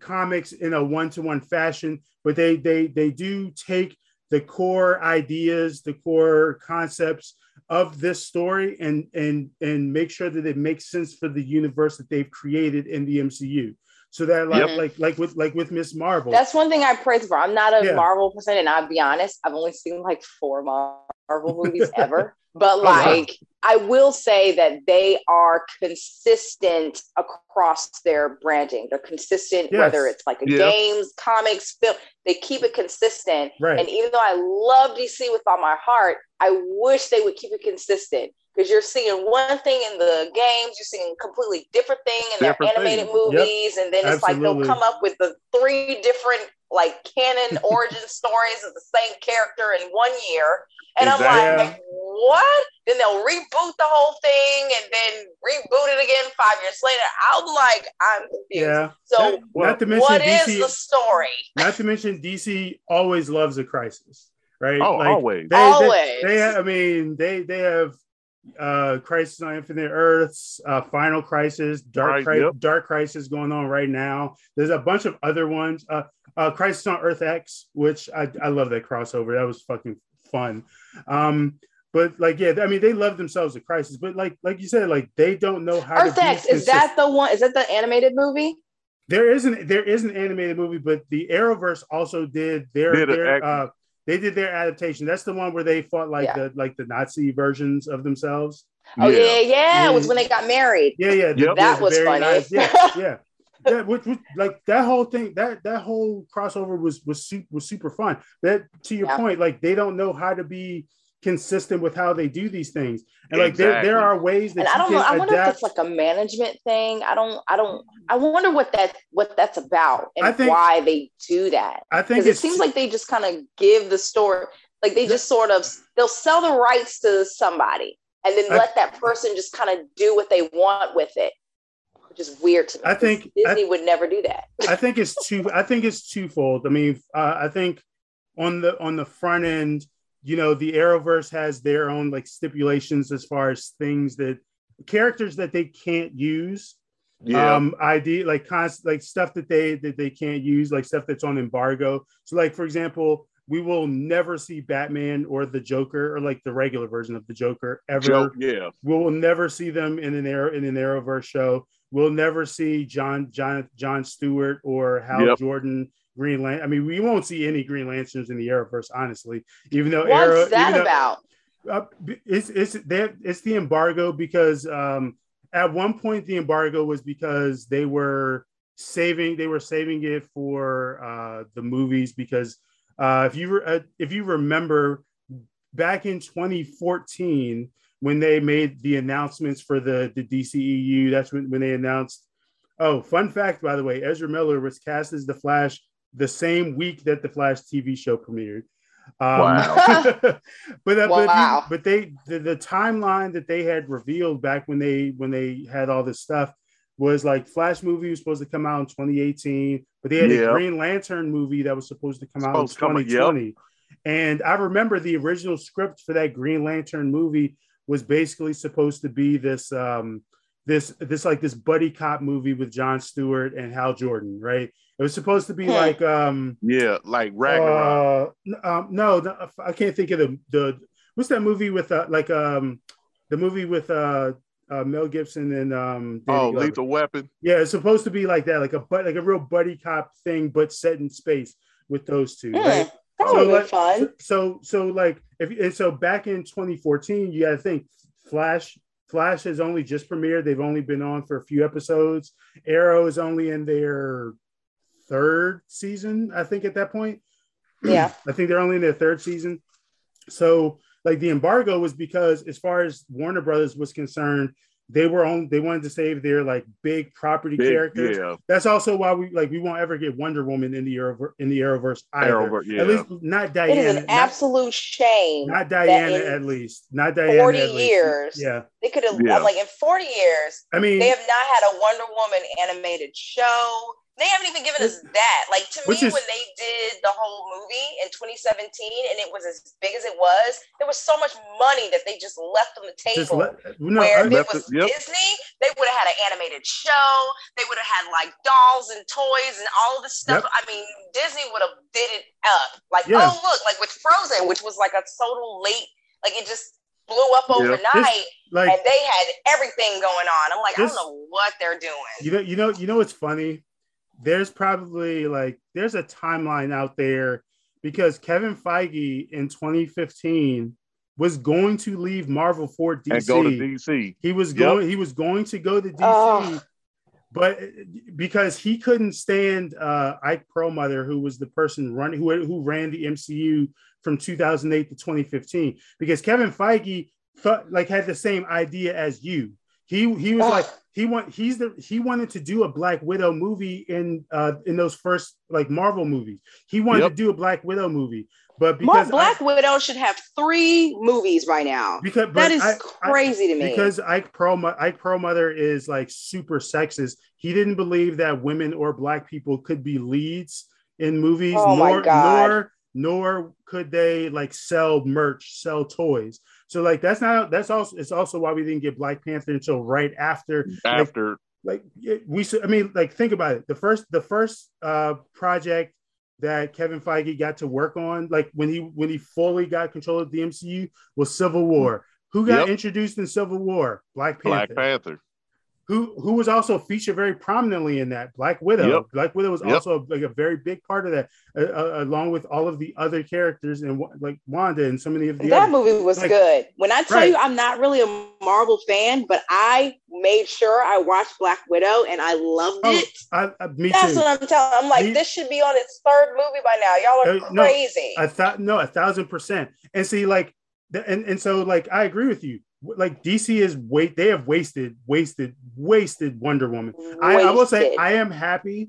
comics in a 1-to-1 fashion, but they do take the core ideas, the core concepts of this story and make sure that it makes sense for the universe that they've created in the MCU. So that like with Ms. Marvel. That's one thing I praise for. I'm not a Marvel person, and I'll be honest, I've only seen like 4 Marvel movies ever. But I will say that they are consistent across their branding. They're consistent, whether it's like games, comics, film, they keep it consistent. Right. And even though I love DC with all my heart, I wish they would keep it consistent. because you're seeing one thing in the games, you're seeing a completely different thing in the animated movies, and then it's like they'll come up with the three different like canon origin stories of the same character in one year, and I'm like, what? Then they'll reboot the whole thing and then reboot it again 5 years later. I'm like, I'm confused. Yeah. So what is the story? Not to mention DC always loves a crisis, right? Oh, like, always. They have Crisis on Infinite Earths, Final Crisis, Dark Crisis going on right now. There's a bunch of other ones. Crisis on Earth X, which I love that crossover. That was fucking fun. But like, yeah, I mean, they love themselves a crisis. But like you said, like they don't know how. Earth X, is that the one? Is that the animated movie? There is an animated movie, but the Arrowverse also did their adaptation. That's the one where they fought the Nazi versions of themselves. Oh yeah, it was when they got married. Yeah, that was funny. Nice. Yeah. Yeah, which like that whole thing, that whole crossover was super fun. That to your point, like they don't know how to be consistent with how they do these things, and like there are ways that. And I don't know. I wonder if it's like a management thing. I wonder what that's about and why they do that. I think it seems like they just kind of give the story, like they just sort of they'll sell the rights to somebody and then let that person just kind of do what they want with it. Which is weird to me. I think Disney would never do that. I think it's twofold. I mean, I think on the front end, you know, the Arrowverse has their own like stipulations as far as things that characters that they can't use. Yeah. Stuff that they can't use, like stuff that's on embargo. So, like for example, we will never see Batman or the Joker or like the regular version of the Joker ever. We will never see them in an Arrowverse show. We'll never see John Stewart or Hal Jordan, Green Lantern. I mean, we won't see any Green Lanterns in the Arrowverse, honestly. Even though about? It's the embargo because at one point the embargo was because they were saving it for the movies because if you remember back in 2014. When they made the announcements for the DCEU, that's when they announced, fun fact, by the way, Ezra Miller was cast as The Flash the same week that The Flash TV show premiered. Wow. But the timeline that they had revealed back when they had all this stuff was like Flash movie was supposed to come out in 2018, but they had a Green Lantern movie that was supposed to come out in 2020. And I remember the original script for that Green Lantern movie was basically supposed to be this buddy cop movie with John Stewart and Hal Jordan, right? It was supposed to be like Ragnarok. No, I can't think of the what's that movie with the movie with Mel Gibson and Lethal Weapon. Yeah, it's supposed to be like that, like a real buddy cop thing, but set in space with those two. Mm. Right? So back in 2014, you got to think Flash has only just premiered. They've only been on for a few episodes. Arrow is only in their third season, I think, at that point. Yeah. I think they're only in their third season. So like the embargo was because as far as Warner Brothers was concerned, they wanted to save their like big property characters. Yeah. That's also why we won't ever get Wonder Woman in the Arrowverse either. At least not Diana. It is an absolute shame. Not Diana, at least. Not Diana. 40 years. Yeah, they could have like in 40 years. I mean, they have not had a Wonder Woman animated show. They haven't even given us that. Like to me, when they did the whole movie in 2017, and it was as big as it was, there was so much money that they just left on the table. Where if it was Disney, they would have had an animated show. They would have had like dolls and toys and all of this stuff. Yep. I mean, Disney would have did it up. Like look, like with Frozen, which was like a total late, like it just blew up overnight. And they had everything going on. I'm like, I don't know what they're doing. You know what's funny? There's probably there's a timeline out there because Kevin Feige in 2015 was going to leave Marvel for DC. And go to DC. He was going to go to DC, but because he couldn't stand Ike Perlmutter, who was the person who ran the MCU from 2008 to 2015, because Kevin Feige like had the same idea as you. He was like, he wanted to do a Black Widow movie in those first like Marvel movies. He wanted to do a Black Widow movie, but because Black Widow should have 3 movies right now. Because that is crazy to me. Because Ike Perlmutter is like super sexist. He didn't believe that women or Black people could be leads in movies. Oh my God. Nor could they like sell merch, sell toys. So like that's also why we didn't get Black Panther until right after. Think about it. The first project that Kevin Feige got to work on, like when he fully got control of the MCU, was Civil War. Who got introduced in Civil War? Black Panther. Who was also featured very prominently in that? Black Widow. Yep. Black Widow was also like a very big part of that, along with all of the other characters and like Wanda and so many of the. That movie was good. When I tell you, I'm not really a Marvel fan, but I made sure I watched Black Widow and I loved it. That's what I'm telling. I'm like, this should be on its 3rd movie by now. Y'all are crazy. No, 1,000%. And see, like, so I agree with you. Like DC is they have wasted Wonder Woman. I will say I am happy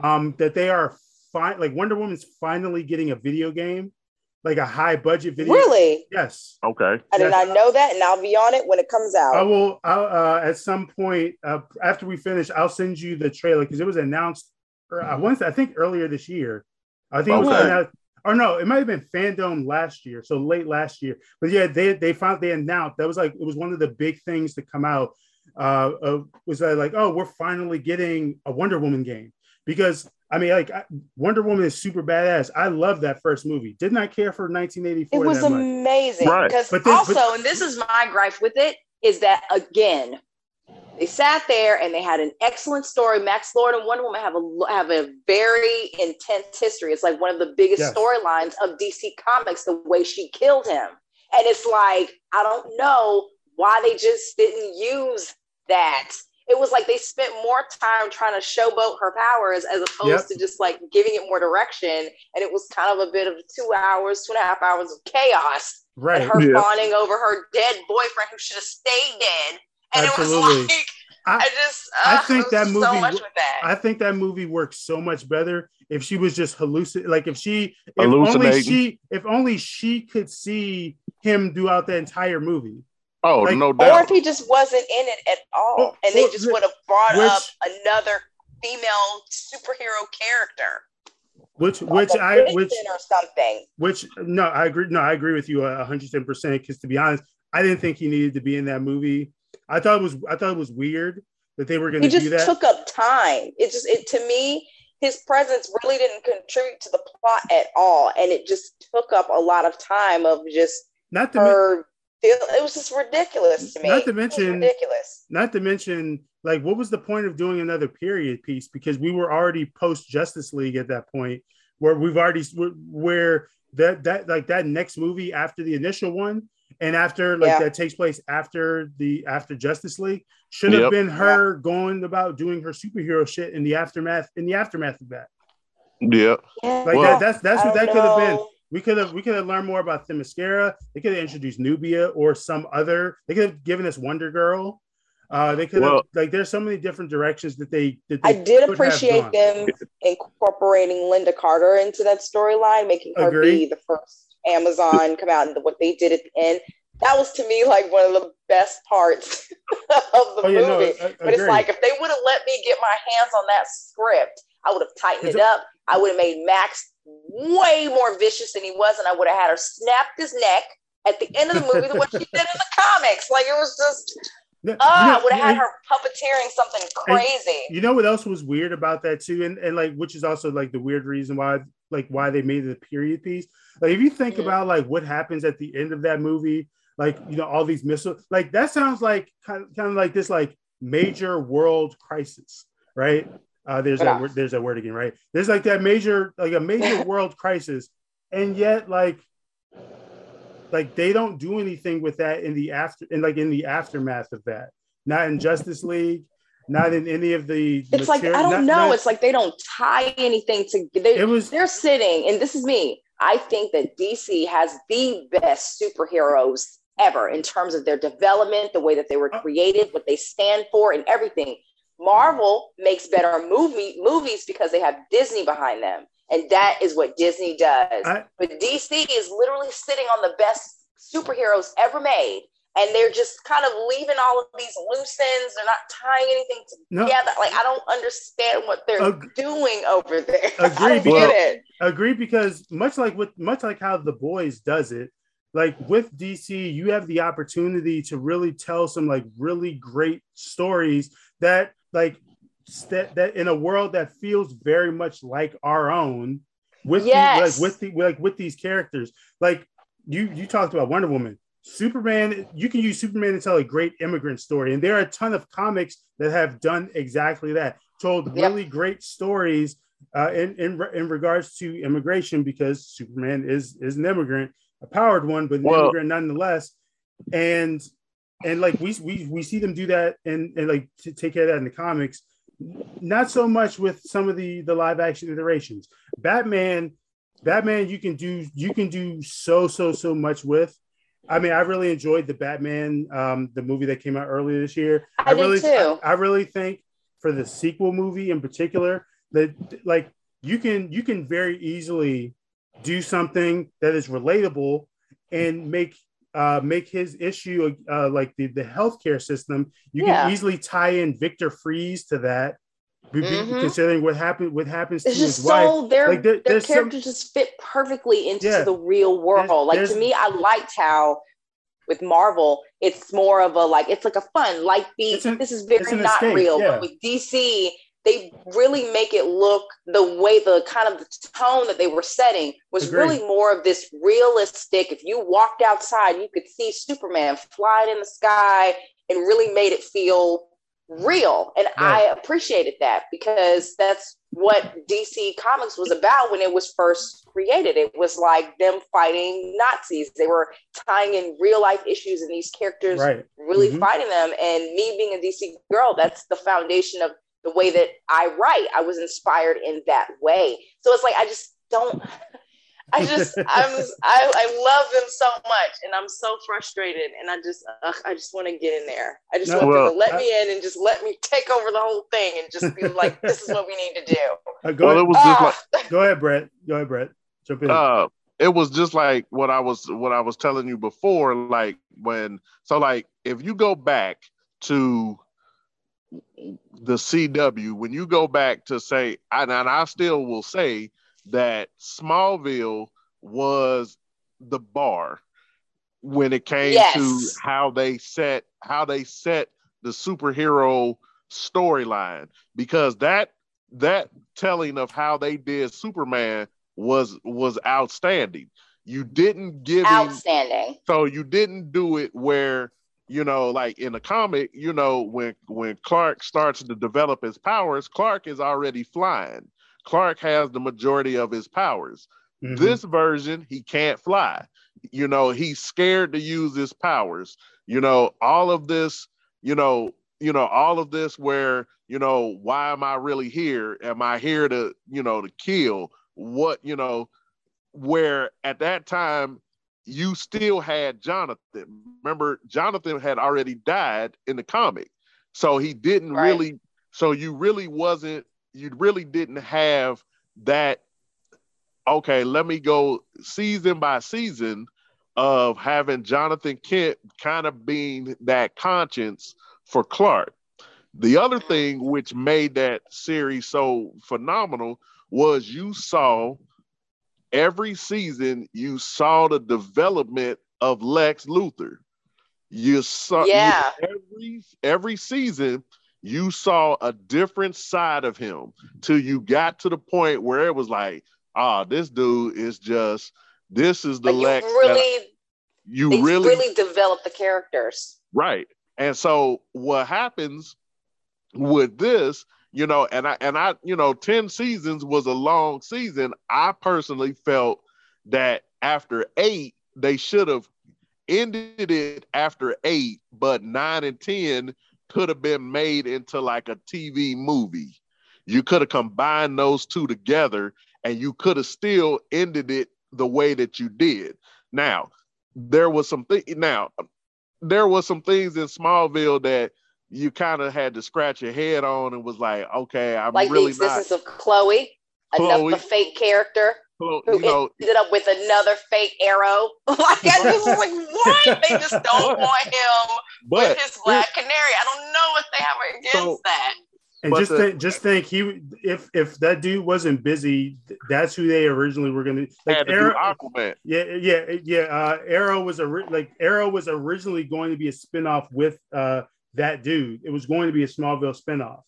that they are fine. Like Wonder Woman's finally getting a video game, like a high budget video. Really? Yes. Okay. I did not know that, and I'll be on it when it comes out. I will. At some point after we finish, I'll send you the trailer because it was announced. I think earlier this year. I think it was announced. Or no, it might have been Fandom last year, so late last year. But yeah, they announced that was like it was one of the big things to come out. Was that like, oh, we're finally getting a Wonder Woman game because I mean, like Wonder Woman is super badass. I love that first movie. Did not care for 1984. It was amazing because and this is my gripe with it is that again. They sat there and they had an excellent story. Max Lord and Wonder Woman have a very intense history. It's like one of the biggest storylines of DC Comics, the way she killed him. And it's like, I don't know why they just didn't use that. It was like they spent more time trying to showboat her powers as opposed to just like giving it more direction. And it was kind of a bit of 2.5 hours of chaos. Right. And her fawning over her dead boyfriend who should have stayed dead. And Absolutely. It was like, I think that movie works so much better if she was just hallucinating. Like if only she could see him throughout the entire movie. Oh, like, no doubt. Or if he just wasn't in it at all. Oh, and they just would have brought up another female superhero character. I agree with you 110% because to be honest, I didn't think he needed to be in that movie. I thought it was weird that they were going to do that. He just took up time. To me, his presence really didn't contribute to the plot at all, and it just took up a lot of time of just it was just ridiculous to me. Not to mention, like, what was the point of doing another period piece? Because we were already post Justice League at that point, where that next movie after the initial one. And after that takes place after Justice League should have been her going about doing her superhero shit in the aftermath of that. Yeah. That's what that could have been. We could have learned more about Themyscira. They could have introduced Nubia or some other. They could have given us Wonder Girl. They could have there's so many different directions that they I did appreciate them incorporating Linda Carter into that storyline, making her be the first Amazon come out and what they did at the end. That was to me like one of the best parts of the movie. No, but it's like if they would have let me get my hands on that script, I would have tightened it up. I would have made Max way more vicious than he was, and I would have had her snap his neck at the end of the movie the way she did in the comics. Like it was just I would have had her puppeteering something crazy. You know what else was weird about that too, and like which is also like the weird reason why they made it a period piece. Like if you think about like what happens at the end of that movie, like you know all these missiles, like that sounds like kind of like this like major world crisis, right? There's that word again, right? There's like that major world crisis, and yet like they don't do anything with that in the aftermath of that. Not in Justice League. Not in any of the. It's material, like I don't know. It's like they don't tie anything together. They're sitting, and this is me. I think that DC has the best superheroes ever in terms of their development, the way that they were created, what they stand for, and everything. Marvel makes better movies because they have Disney behind them. And that is what Disney does. But DC is literally sitting on the best superheroes ever made. And they're just kind of leaving all of these loose ends. They're not tying anything together. No. Like, I don't understand what they're doing over there. Agree, because much like how The Boys does it, like with DC, you have the opportunity to really tell some like really great stories that like that in a world that feels very much like our own with with these characters. Like you talked about Wonder Woman. Superman, you can use Superman to tell a great immigrant story. And there are a ton of comics that have done exactly that, told really great stories in regards to immigration, because Superman is an immigrant, a powered one, but an immigrant nonetheless. And like we see them do that and like to take care of that in the comics. Not so much with some of the live action iterations. Batman, you can do so much with. I mean, I really enjoyed the Batman, the movie that came out earlier this year. I really did too. I really think for the sequel movie in particular, that like you can very easily do something that is relatable and make his issue like the healthcare system. You can easily tie in Victor Freeze to that, considering what happens it's to his wife. Their characters just fit perfectly into the real world. To me, I liked how with Marvel, it's more of a like it's like a fun light beat. This is very not escape, real, but with DC, they really make it look the way the kind of the tone that they were setting was really more of this realistic. If you walked outside, you could see Superman flying in the sky, and really made it feel real. And I appreciated that, because that's what DC Comics was about when it was first created. It was like them fighting Nazis. They were tying in real life issues and these characters really fighting them. And me being a DC girl, that's the foundation of the way that I write. I was inspired in that way. So it's like, I love them so much, and I'm so frustrated, and I just want to get in there. I just want them to let me in and just let me take over the whole thing and just be like, this is what we need to do. Go ahead, Brett. Jump in. It was just like what I was telling you before, like if you go back to the CW, when you go back to say, and I still will say that Smallville was the bar when it came to how they set the superhero storyline, because that telling of how they did Superman was outstanding. You didn't do it where, you know, like in the comic, you know, when Clark starts to develop his powers, Clark is already flying. Clark has the majority of his powers. This version, he can't fly. You know, he's scared to use his powers. You know, all of this where, you know, why am I really here? Am I here to, you know, to kill? What, you know, where at that time you still had Jonathan. Remember, Jonathan had already died in the comic. So he didn't really, so you really didn't have that, okay, let me go season by season of having Jonathan Kent kind of being that conscience for Clark. The other thing which made that series so phenomenal was you saw every season, you saw the development of Lex Luthor. You saw every season, you saw a different side of him till you got to the point where it was like, this dude is just, this is the Lex. You really develop the characters. Right. And so what happens with this, you know, and I, you know, 10 seasons was a long season. I personally felt that after 8, they should have ended it after 8, but 9 and 10 could have been made into like a TV movie. You could have combined those two together and you could have still ended it the way that you did. Now, there was some things in Smallville that you kind of had to scratch your head on and was like, okay, I'm like really the existence of Chloe, another fake character who ended up with another fake Arrow. Like, I just was like, what? They just don't want him with his Black Canary. I don't know what they have against that. And just think, if that dude wasn't busy, that's who they originally were going to. Like, Arrow, Aquaman. Yeah. Arrow was originally going to be a spinoff with that dude. It was going to be a Smallville spinoff.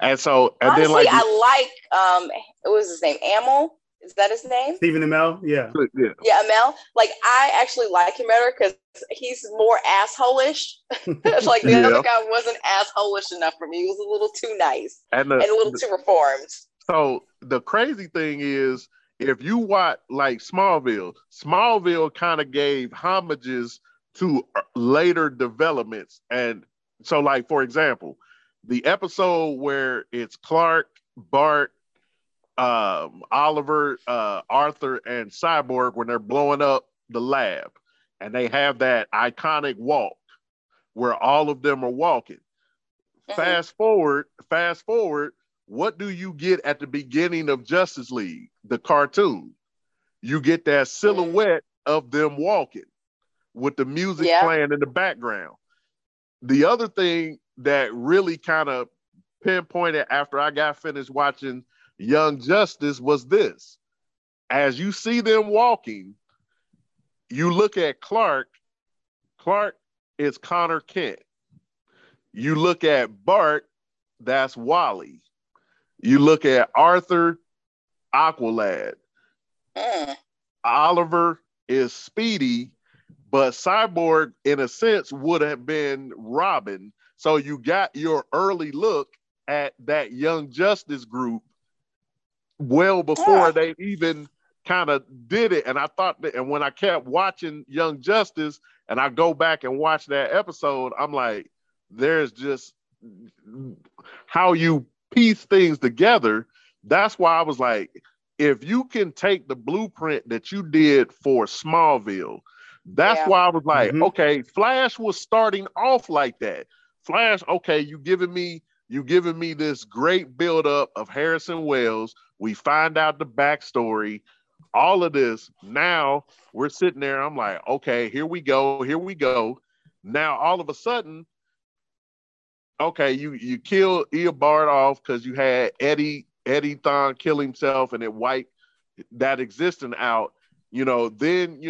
And so, and honestly, then what was his name? Amell. Is that his name? Stephen Amell, yeah, Amell. Like, I actually like him better because he's more asshole-ish. Like, the other guy wasn't asshole-ish enough for me. He was a little too nice and a little too reformed. So the crazy thing is, if you watch like Smallville kind of gave homages to later developments, and so, like, for example, the episode where it's Clark, Bart, Oliver, Arthur, and Cyborg when they're blowing up the lab, and they have that iconic walk where all of them are walking. Fast forward, what do you get at the beginning of Justice League, the cartoon? You get that silhouette of them walking with the music playing in the background. The other thing that really kind of pinpointed after I got finished watching Young Justice was this: as you see them walking, you look at Clark is Connor Kent. You look at Bart, that's Wally. You look at Arthur, Aqualad. Oliver is Speedy, but Cyborg in a sense would have been Robin. So you got your early look at that Young Justice group well before they even kind of did it. And I thought that, and when I kept watching Young Justice and I go back and watch that episode, I'm like, there's just how you piece things together. That's why I was like, if you can take the blueprint that you did for Smallville, that's why I was like, okay, Flash was starting off like that. Flash, okay, you giving me this great buildup of Harrison Wells. We find out the backstory, all of this. Now we're sitting there. I'm like, okay, here we go. Now all of a sudden, okay, you kill Eobard off because you had Eddie Thawne kill himself and it wiped that existence out. But then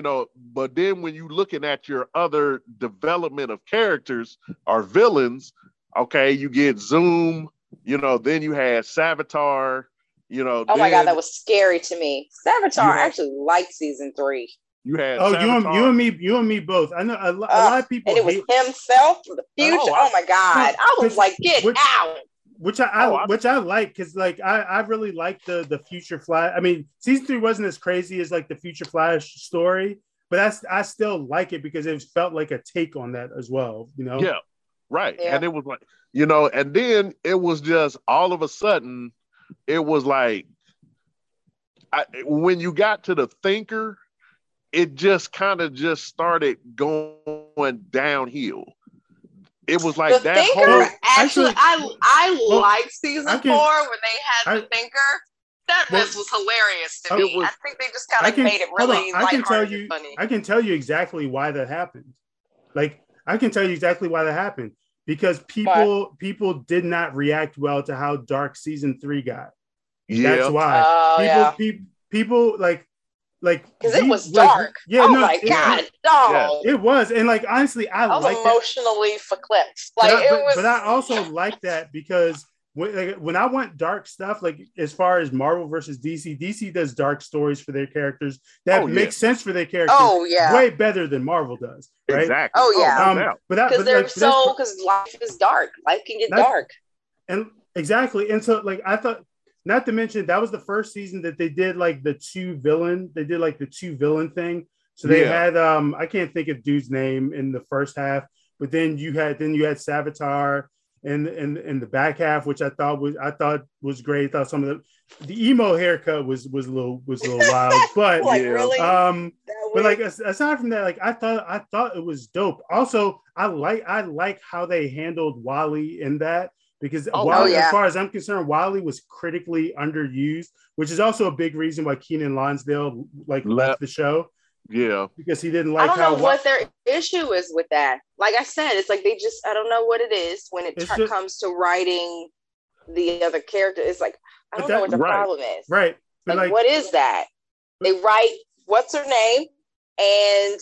when you looking at your other development of characters or villains, okay, you get Zoom. Then you had Savitar. My God, that was scary to me. Savitar, I actually liked season 3. You had you and me both. I know a lot of people. And it was himself from the future. Oh my God, I was like, get out. Which I like, because like I really like the future Flash. I mean, season 3 wasn't as crazy as like the future Flash story, but I still like it because it felt like a take on that as well. Yeah, right. Yeah. And it was like and then it was just all of a sudden. It was like, when you got to the Thinker, it just kind of just started going downhill. It was like the Thinker. I liked season 4 when they had the Thinker. That was hilarious to me. I think they just kind of made it really lighthearted and funny. I can tell you exactly why that happened. Because people did not react well to how dark season 3 got. Yeah. That's why. People because it was dark. It was. And like, honestly, I was emotionally flip-flipped. But I also like that because when I want dark stuff, like as far as Marvel versus DC does dark stories for their characters that makes sense for their characters. Oh yeah, way better than Marvel does. Right? Exactly. Oh yeah. Because life is dark. Life can get dark. And exactly. And so like I thought, not to mention that was the first season that they did like the two villain thing. So they had I can't think of dude's name in the first half, but then you had Savitar in the back half, which I thought was great. I thought some of the the emo haircut was a little wild, but like, really? But like aside from that, like I thought it was dope. Also, I like how they handled Wally in that, because Wally, as far as I'm concerned, Wally was critically underused, which is also a big reason why Keenan Lonsdale left the show. Yeah, because he didn't like. I don't know what their issue is with that. Like I said, it's like they just, I don't know what it is when it comes to writing the other character. It's like, I don't know what the problem is. Right. Like, what is that? They write what's her name and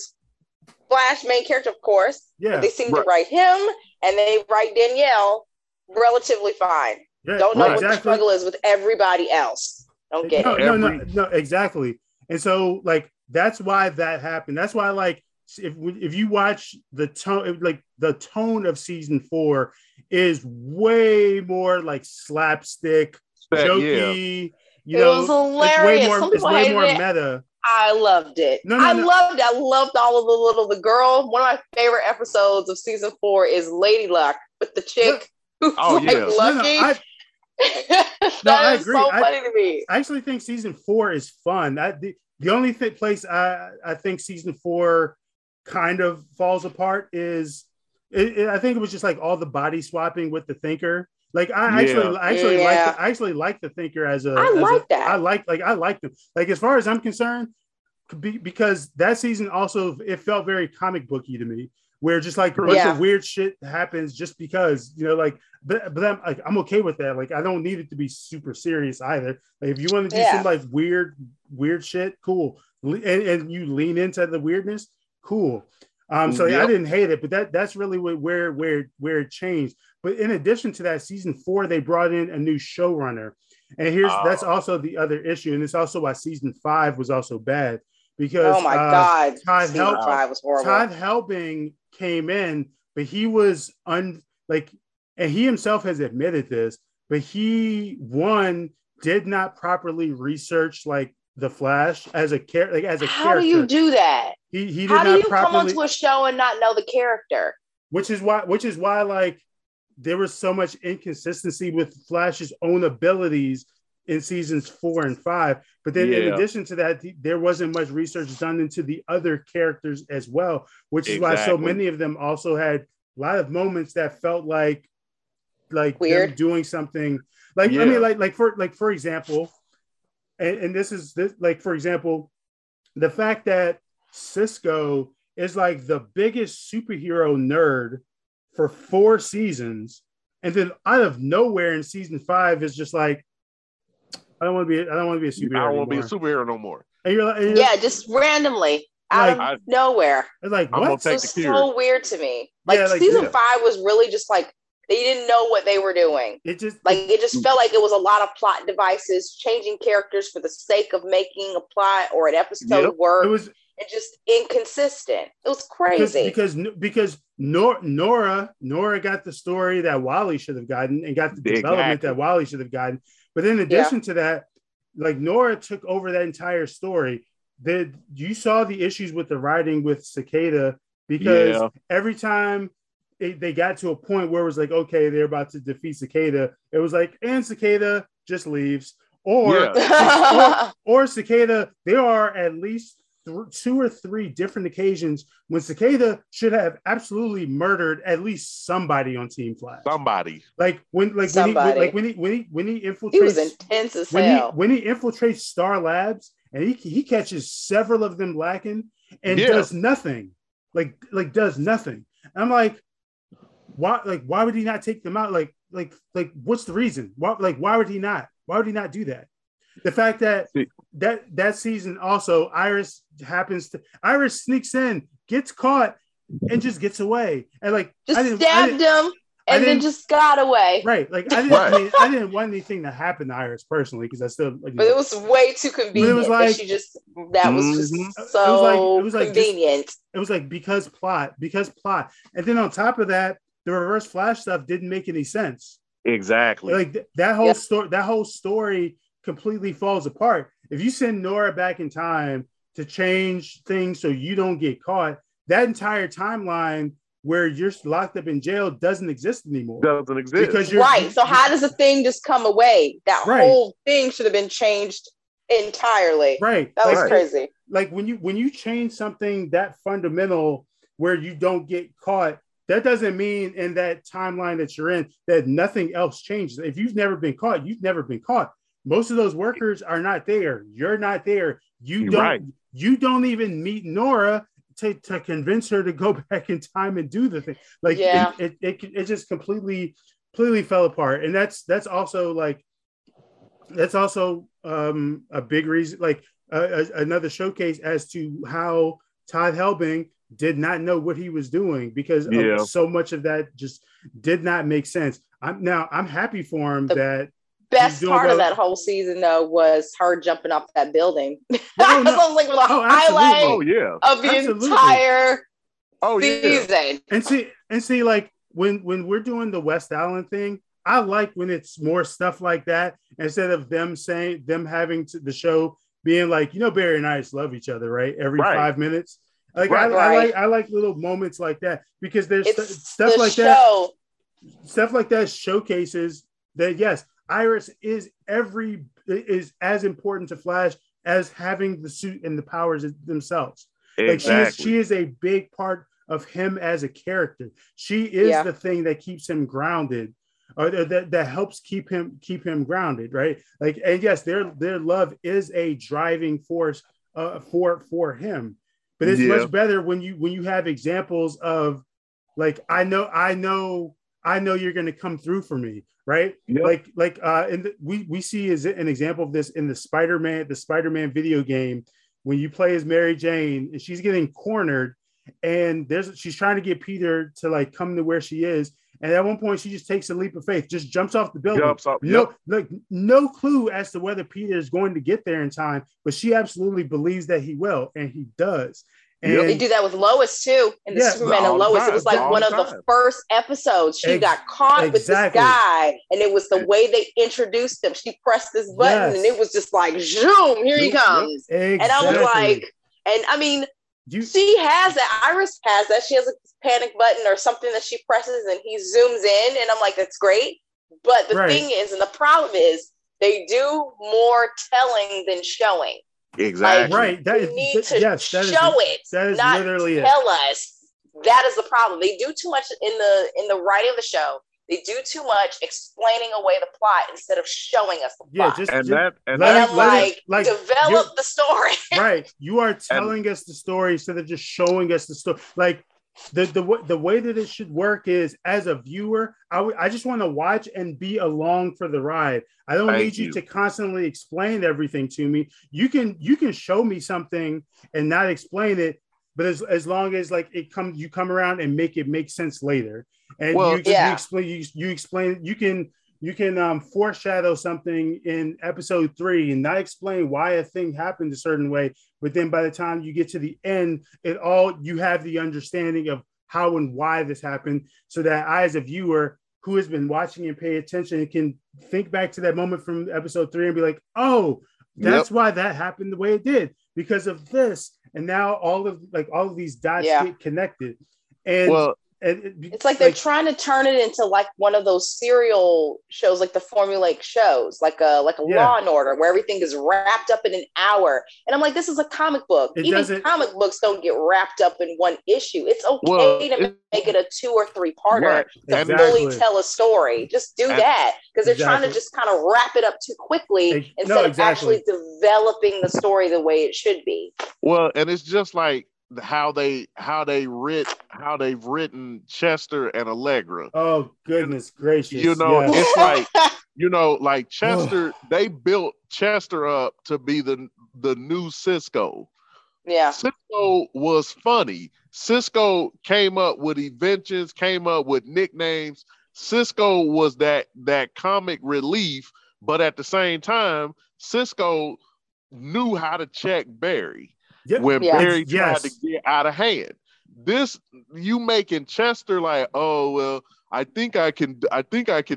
Flash, main character, of course. Yeah. They seem to write him, and they write Danielle relatively fine. Yeah, don't know what the struggle is with everybody else. Don't get it. No, exactly. And so, like, that's why that happened. That's why, like, if you watch the tone, like the tone of season 4 is way more like slapstick, jokey. Yeah. You know, it was hilarious. It's way more meta. I loved it. I loved all of the girl. One of my favorite episodes of season 4 is Lady Luck with the chick who's lucky. I agree. So funny to me. I actually think season 4 is fun. The only place I think season 4 kind of falls apart is I think it was just like all the body swapping with the Thinker. Like I actually like the Thinker as a. I like them. Like as far as I'm concerned, because that season also it felt very comic booky to me, where just like a bunch of weird shit happens just because, you know, like, but I'm like, I'm okay with that. Like, I don't need it to be super serious either. Like, if you want to do some like weird shit, cool. And you lean into the weirdness, cool. I didn't hate it, but that's really where it changed. But in addition to that, season 4, they brought in a new showrunner. And that's also the other issue. And it's also why season 5 was also bad, because Todd Helbing was horrible. Todd Helbing came in, but he was and he himself has admitted this, but he did not properly research like the Flash as a character. Like, as a how character. Do you do that? He did how not do you properly come onto a show and not know the character? Which is why like there was so much inconsistency with Flash's own abilities in seasons 4 and 5, but then in addition to that, there wasn't much research done into the other characters as well, which is why so many of them also had a lot of moments that felt like weird, doing something like I mean, for example, and this like, for example, the fact that Cisco is like the biggest superhero nerd for 4 seasons, and then out of nowhere in season 5 is just like, I don't want to be a superhero. I don't want to be a superhero no more. And you're like, just randomly out of nowhere. It's like, what? It's so weird to me. Like, season 5 was really just like they didn't know what they were doing. It just felt like it was a lot of plot devices, changing characters for the sake of making a plot or an episode work. It was just inconsistent. It was crazy because Nora got the story that Wally should have gotten and got the development that Wally should have gotten. But in addition to that, like, Nora took over that entire story. You saw the issues with the writing with Cicada, because every time they got to a point where it was like, okay, they're about to defeat Cicada, it was like, and Cicada just leaves. Or Cicada, there are at least 2 or 3 different occasions when Cicada should have absolutely murdered at least somebody on Team Flash. Somebody. Like when he infiltrates, he was intense as hell. When he infiltrates Star Labs and he catches several of them lacking and does nothing. Like does nothing. I'm like, why would he not take them out? Like what's the reason? Why would he not? Why would he not do that? The fact that season also, Iris sneaks in, gets caught, and just gets away, and like just stabbed him, and then just got away. Right? Like I didn't want anything to happen to Iris personally, because I still. But it was way too convenient. It was like it was convenient. It was like because plot, and then on top of that, the Reverse Flash stuff didn't make any sense. Exactly. Like that whole story. Completely falls apart. If you send Nora back in time to change things so you don't get caught, that entire timeline where you're locked up in jail doesn't exist anymore. Doesn't exist. Because you're, right. So how does the thing just come away? That whole thing should have been changed entirely. Right. That was crazy. Like when you change something that fundamental where you don't get caught, that doesn't mean in that timeline that you're in that nothing else changes. If you've never been caught, you've never been caught. Most of those workers are not there. You're not there. You don't even meet Nora to convince her to go back in time and do the thing. Like it just completely fell apart. And that's also a big reason, like another showcase as to how Todd Helbing did not know what he was doing, because so much of that just did not make sense. I'm happy for him. The best part of that whole season though was her jumping off that building. That was like the highlight of the entire season. And see, like when we're doing the West Island thing, I like when it's more stuff like that instead of the show being like, you know, Barry and I just love each other, right? Every 5 minutes. Like I like little moments like that, because there's stuff like that showcases that Iris is as important to Flash as having the suit and the powers themselves. Exactly. Like she is a big part of him as a character. She is the thing that keeps him grounded, or that helps keep him grounded, right? Like, and their love is a driving force for him. But it's much better when you have examples of, like, I know you're going to come through for me, right? Yep. And we see is an example of this in the Spider-Man video game, when you play as Mary Jane and she's getting cornered, and she's trying to get Peter to like come to where she is, and at one point she just takes a leap of faith, just jumps off the building. No clue as to whether Peter is going to get there in time, but she absolutely believes that he will, and he does. And they do that with Lois too, in the Superman and Lois. It was like one of the first episodes. She got caught with this guy, and it was the way they introduced him. She pressed this button, and it was just like, zoom, here he comes. Exactly. And I was like, and I mean, she has that. Iris has that. She has a panic button or something that she presses, and he zooms in, and I'm like, that's great. But the thing is, and the problem is, they do more telling than showing. Exactly. Like, right. That you is, need that, to yes, that show is, it. That is not literally tell it. Us. That is the problem. They do too much in the writing of the show. They do too much explaining away the plot instead of showing us the plot. Just develop the story. Right. You are telling us the story instead of just showing us the story. Like the way that it should work is, as a viewer, I just want to watch and be along for the ride. I don't need you to constantly explain everything to me. You can show me something and not explain it, but as long as like you come around and make it make sense later. And you can foreshadow something in episode 3 and not explain why a thing happened a certain way, but then by the time you get to the end, you have the understanding of how and why this happened, so that I, as a viewer who has been watching and pay attention, can think back to that moment from episode 3 and be like, oh, that's why that happened the way it did, because of this. And now all of these dots get connected. And it's like they're trying to turn it into like one of those serial shows, like the formulaic shows, like a Law and Order, where everything is wrapped up in an hour. And I'm like, this is a comic book. Even comic books don't get wrapped up in one issue. It's okay to make it a 2 or 3-parter to fully tell a story. Just do that, because they're trying to just kind of wrap it up too quickly instead of actually developing the story the way it should be. Well, and it's just like how they've written Chester and Allegra. Oh, goodness gracious. You know, it's like, you know, like Chester, they built Chester up to be the new Cisco. Yeah. Cisco was funny. Cisco came up with inventions, came up with nicknames. Cisco was that comic relief, but at the same time, Cisco knew how to check Barry. Yep. When Barry tried to get out of hand. This, you making Chester like, oh, well, I think I can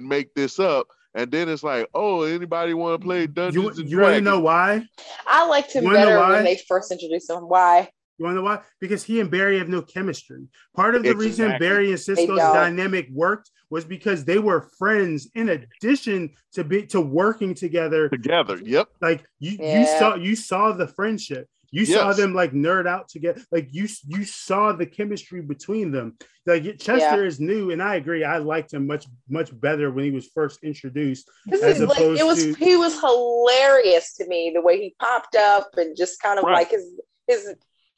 make this up. And then it's like, oh, anybody want to play Dungeons and Dragons? You want to know why? I liked him better when they first introduced him. Why? You want to know why? Because he and Barry have no chemistry. Part of the reason Barry and Cisco's dynamic worked was because they were friends in addition to working together. Yep. Like you saw the friendship. You saw them like nerd out together. Like you saw the chemistry between them. Like Chester is new, and I agree. I liked him much better when he was first introduced. He was hilarious to me the way he popped up and just kind of like his.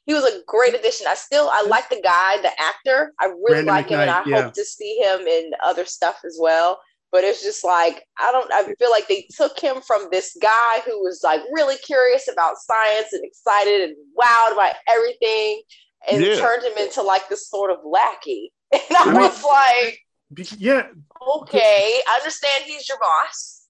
He was a great addition. I like the guy, the actor. I really like him, and I hope to see him in other stuff as well. But it's just like, I feel like they took him from this guy who was like really curious about science and excited and wowed by everything and turned him into like this sort of lackey. And I was like, okay, I understand he's your boss,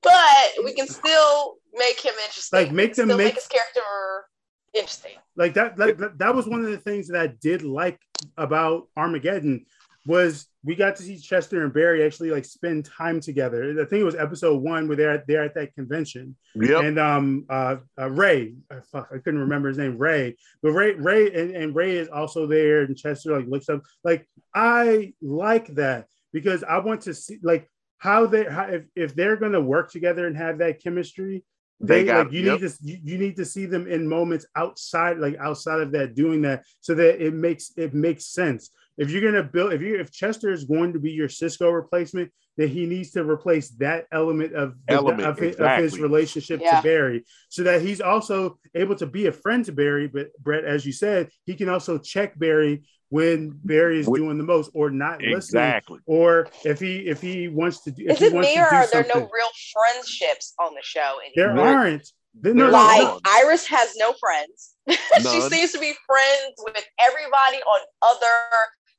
but we can still make him interesting. Like make his character interesting. Like that was one of the things that I did like about Armageddon was we got to see Chester and Barry actually like spend time together. I think it was episode 1 where they're at that convention. Yep. And Ray, I couldn't remember his name, Ray. But Ray is also there, and Chester like looks up. Like I like that because I want to see like if they're gonna work together and have that chemistry, you need to see them in moments outside of that doing that so that it makes sense. If you're going to build, if Chester is going to be your Cisco replacement, then he needs to replace that element of his relationship to Barry so that he's also able to be a friend to Barry. But Brett, as you said, he can also check Barry when Barry is doing the most or not listening. Or if he wants to do are there no real friendships on the show anymore? There aren't. Like Iris has no friends. She seems to be friends with everybody on other.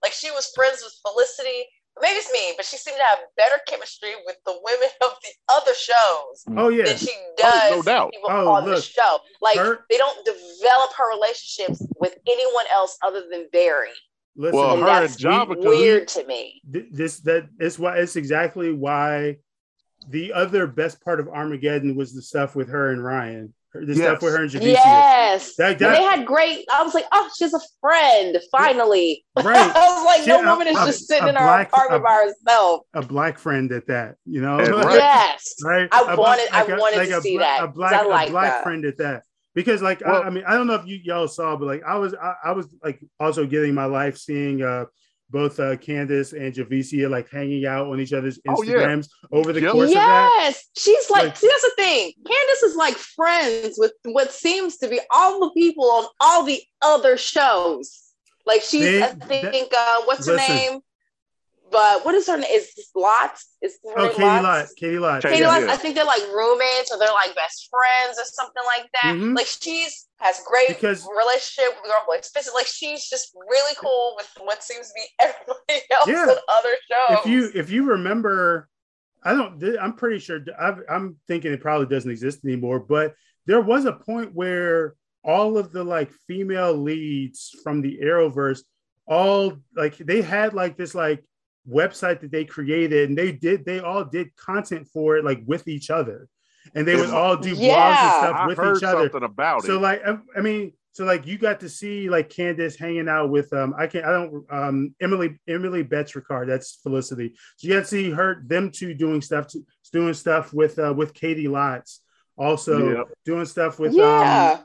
Like she was friends with Felicity. Maybe it's me, but she seemed to have better chemistry with the women of the other shows than she does people on the show. Like they don't develop her relationships with anyone else other than Barry. Listen, well, her and Java weird to me. It's exactly why the other best part of Armageddon was the stuff with her and Ryan. The stuff with her and Javicia. Yes. They had great. I was like, oh, she's a friend, finally. Right. I was like, woman is just sitting in our apartment by herself. A black friend at that, you know? Right. Yes. Right. I wanted to see that. A black friend at that. Because I don't know if y'all saw, but like I was like also getting my life seeing both Candace and Javicia like hanging out on each other's Instagrams over the course of that. Yes, she's like, see, that's the thing. Candace is like friends with what seems to be all the people on all the other shows. Like she's, what's her name? But what is her name? Is Lotz? Is her name Katie Lotz. Katie Lotz. I think they're like roommates or they're like best friends or something like that. Mm-hmm. Like has great relationship with Girl Expensive. Like she's just really cool with what seems to be everybody else on other shows. If you remember, I'm pretty sure. I'm thinking it probably doesn't exist anymore. But there was a point where all of the like female leads from the Arrowverse, all like they had like this like website that they created, and they all did content for it like with each other, and they would all do blogs and stuff with each other about it. So like I mean you got to see like Candace hanging out with Emily Betts Ricard, that's Felicity. So you got to see them two doing stuff with Katie Lotz also doing stuff with I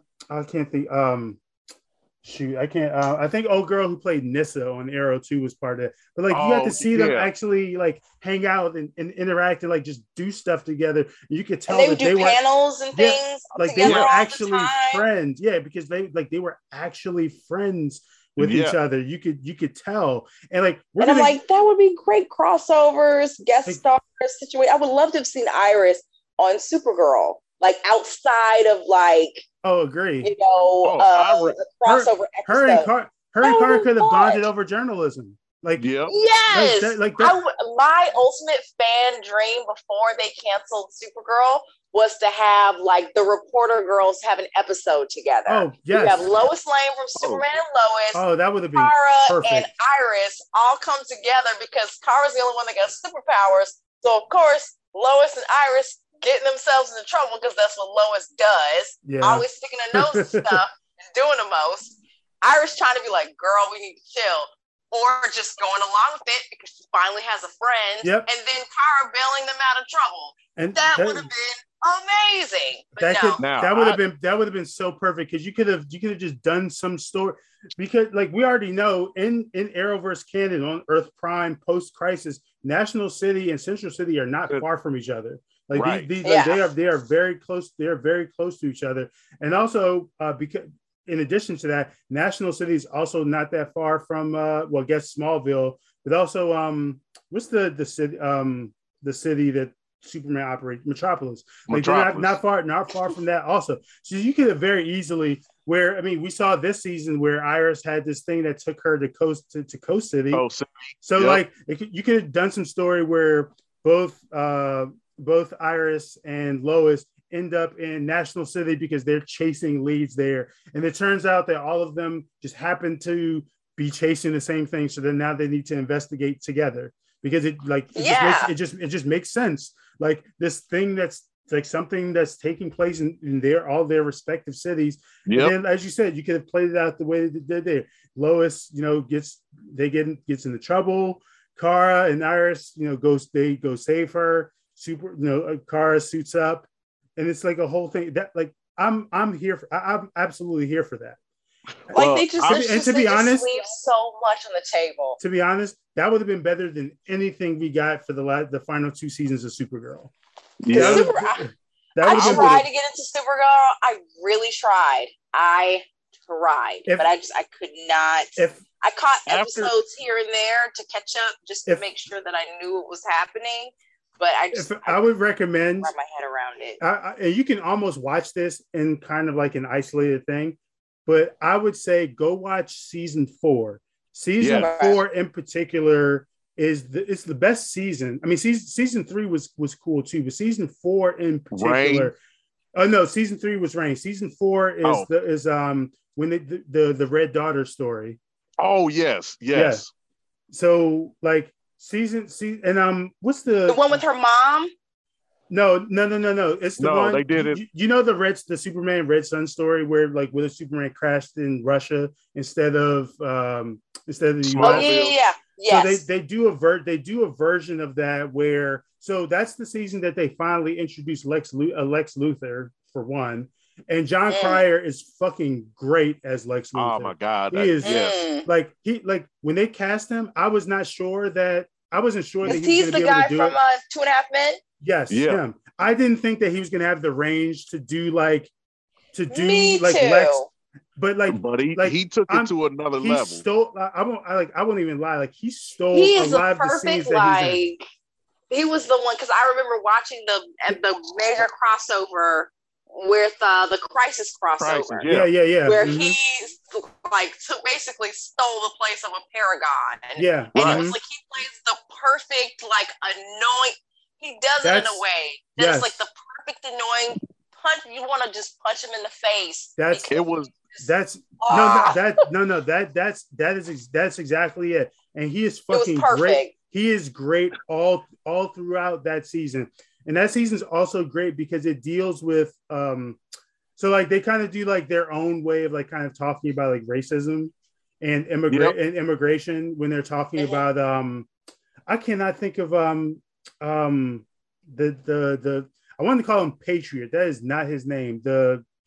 think old girl who played Nissa on Arrow 2 was part of it. But like you got to see them actually like hang out and interact and like just do stuff together. You could tell that they were panels and things. Like they were actually friends. Yeah, because they were actually friends with each other. You could tell. And like I'm like, that would be great crossovers, guest stars situation. I would love to have seen Iris on Supergirl, like outside of like crossover episode. Her and Kara could have bonded over journalism. Like, yes, my ultimate fan dream before they canceled Supergirl was to have like the reporter girls have an episode together. Oh, yes. You have Lois Lane from Superman and Lois. Oh, that would have been Kara perfect. And Iris all come together because Kara's the only one that got superpowers. So of course, Lois and Iris getting themselves into trouble because that's what Lois does. Yeah. Always sticking her nose to stuff. doing the most. Iris trying to be like, girl, we need to chill. Or just going along with it because she finally has a friend. Yep. And then Kara bailing them out of trouble. And that would have been amazing. That would have been so perfect because you could have just done some story because like we already know in Arrowverse canon on Earth Prime post crisis, National City and Central City are not far from each other. Like right. They are very close. They're very close to each other. And also because in addition to that, National City is also not that far from well, I guess Smallville, but also what's the city that Superman operates, Metropolis. Like not far from that also. So you could have very easily where I mean we saw this season where Iris had this thing that took her to Coast City. Oh, so yep. Like you could have done some story where both Iris and Lois end up in National City because they're chasing leads there. And it turns out that all of them just happen to be chasing the same thing. So then now they need to investigate together because it just makes sense. Like this thing that's like something that's taking place in all their respective cities. Yep. And as you said, you could have played it out the way that they did there. Lois, gets into trouble. Kara and Iris, they go save her. Kara suits up, and it's like a whole thing that like I'm absolutely here for that. Like they leave so much on the table. To be honest, that would have been better than anything we got for the final two seasons of Supergirl. Yeah, I tried to get into Supergirl. I really tried. I could not. I caught episodes here and there to catch up just to make sure that I knew what was happening. But I would recommend wrap my head around it. You can almost watch this in kind of like an isolated thing, but I would say go watch season 4. Season 4 in particular it's the best season. I mean, season 3 was cool too, but season 4 in particular. Rain. Oh no, season 3 was Rain. Season 4 is when the Red Daughter story. Oh yes. Yeah. So like. Season and what's the one with her mom? No. It's the one they did it. You know the Superman Red Sun story where Superman crashed in Russia instead of the U.S. Yeah. So they do a version of that where so that's the season that they finally introduced Lex Luthor for one. And John Cryer is fucking great as Lex Luthor. Oh my God, he is. Yes. Like when they cast him, I wasn't sure that he was going to be able to do it. He's the guy from 2.5 Men. Yes, yeah. Him. I didn't think that he was going to have the range to do Lex. But he took it to another level. Stole. I won't even lie. Like he stole. He is a perfect like. He was the one because I remember watching the major crossover. With the Crisis crossover. Yeah. Where he like basically stole the place of a paragon. And it was like he plays the perfect like annoying. He does it in a way that's like the perfect annoying punch. You want to just punch him in the face. That's exactly it. And he is fucking great. He is great all throughout that season. And that season's also great because it deals with, so like they kind of do like their own way of like kind of talking about like racism and immigration when they're talking about, I cannot think of the I wanted to call him Patriot. That is not his name.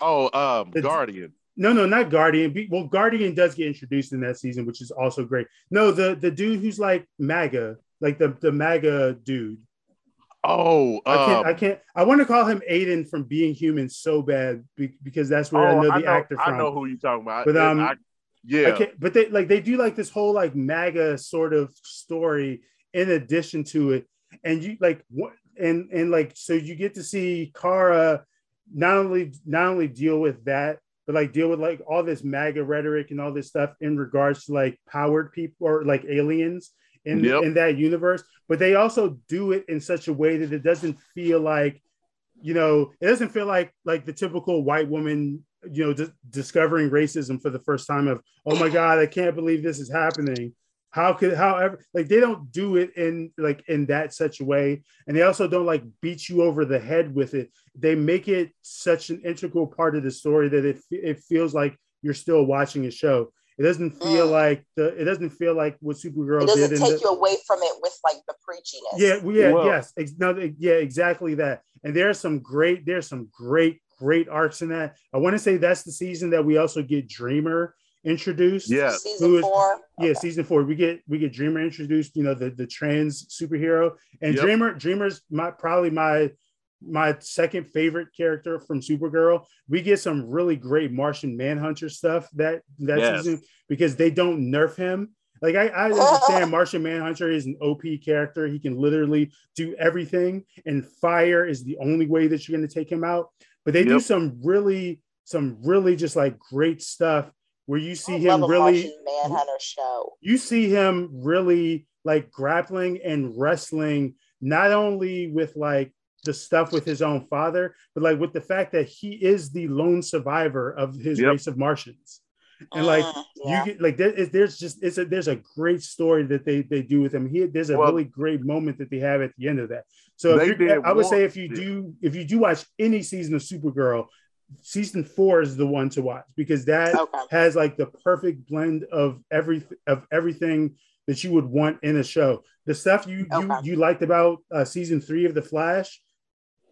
Guardian. No, not Guardian. Well, Guardian does get introduced in that season, which is also great. No, the dude who's like MAGA, like the MAGA dude. Oh, I can't. I want to call him Aiden from Being Human so bad because that's where I know the actor from. I know who you're talking about. But but they do like this whole like MAGA sort of story in addition to it, and you like what and like so you get to see Kara not only deal with that, but like deal with like all this MAGA rhetoric and all this stuff in regards to like powered people or like aliens. In that universe, but they also do it in such a way that it doesn't feel like, it doesn't feel like the typical white woman, discovering racism for the first time of, oh my God, I can't believe this is happening. However, they don't do it in that such a way. And they also don't like beat you over the head with it. They make it such an integral part of the story that it feels like you're still watching a show. It doesn't feel like what Supergirl did. It doesn't take you away from it with like the preachiness. Exactly that. And there's some great arcs in that. I want to say that's the season that we also get Dreamer introduced. Yeah, season 4. Yeah, okay. Season 4. We get Dreamer introduced. You know, the trans superhero, and yep. Dreamer's probably my second favorite character from Supergirl. We get some really great Martian Manhunter stuff that season, because they don't nerf him. Like I understand Martian Manhunter is an OP character. He can literally do everything, and fire is the only way that you're going to take him out. But they do some really just like great stuff where you see him really Manhunter show. You see him really like grappling and wrestling, not only with like the stuff with his own father, but like with the fact that he is the lone survivor of his race of Martians. And like you get like there's a great story that they do with him. There's a really great moment that they have at the end of that. So I would say if you do watch any season of Supergirl, season 4 is the one to watch, because that has like the perfect blend of everything that you would want in a show. The stuff you liked about season 3 of The Flash,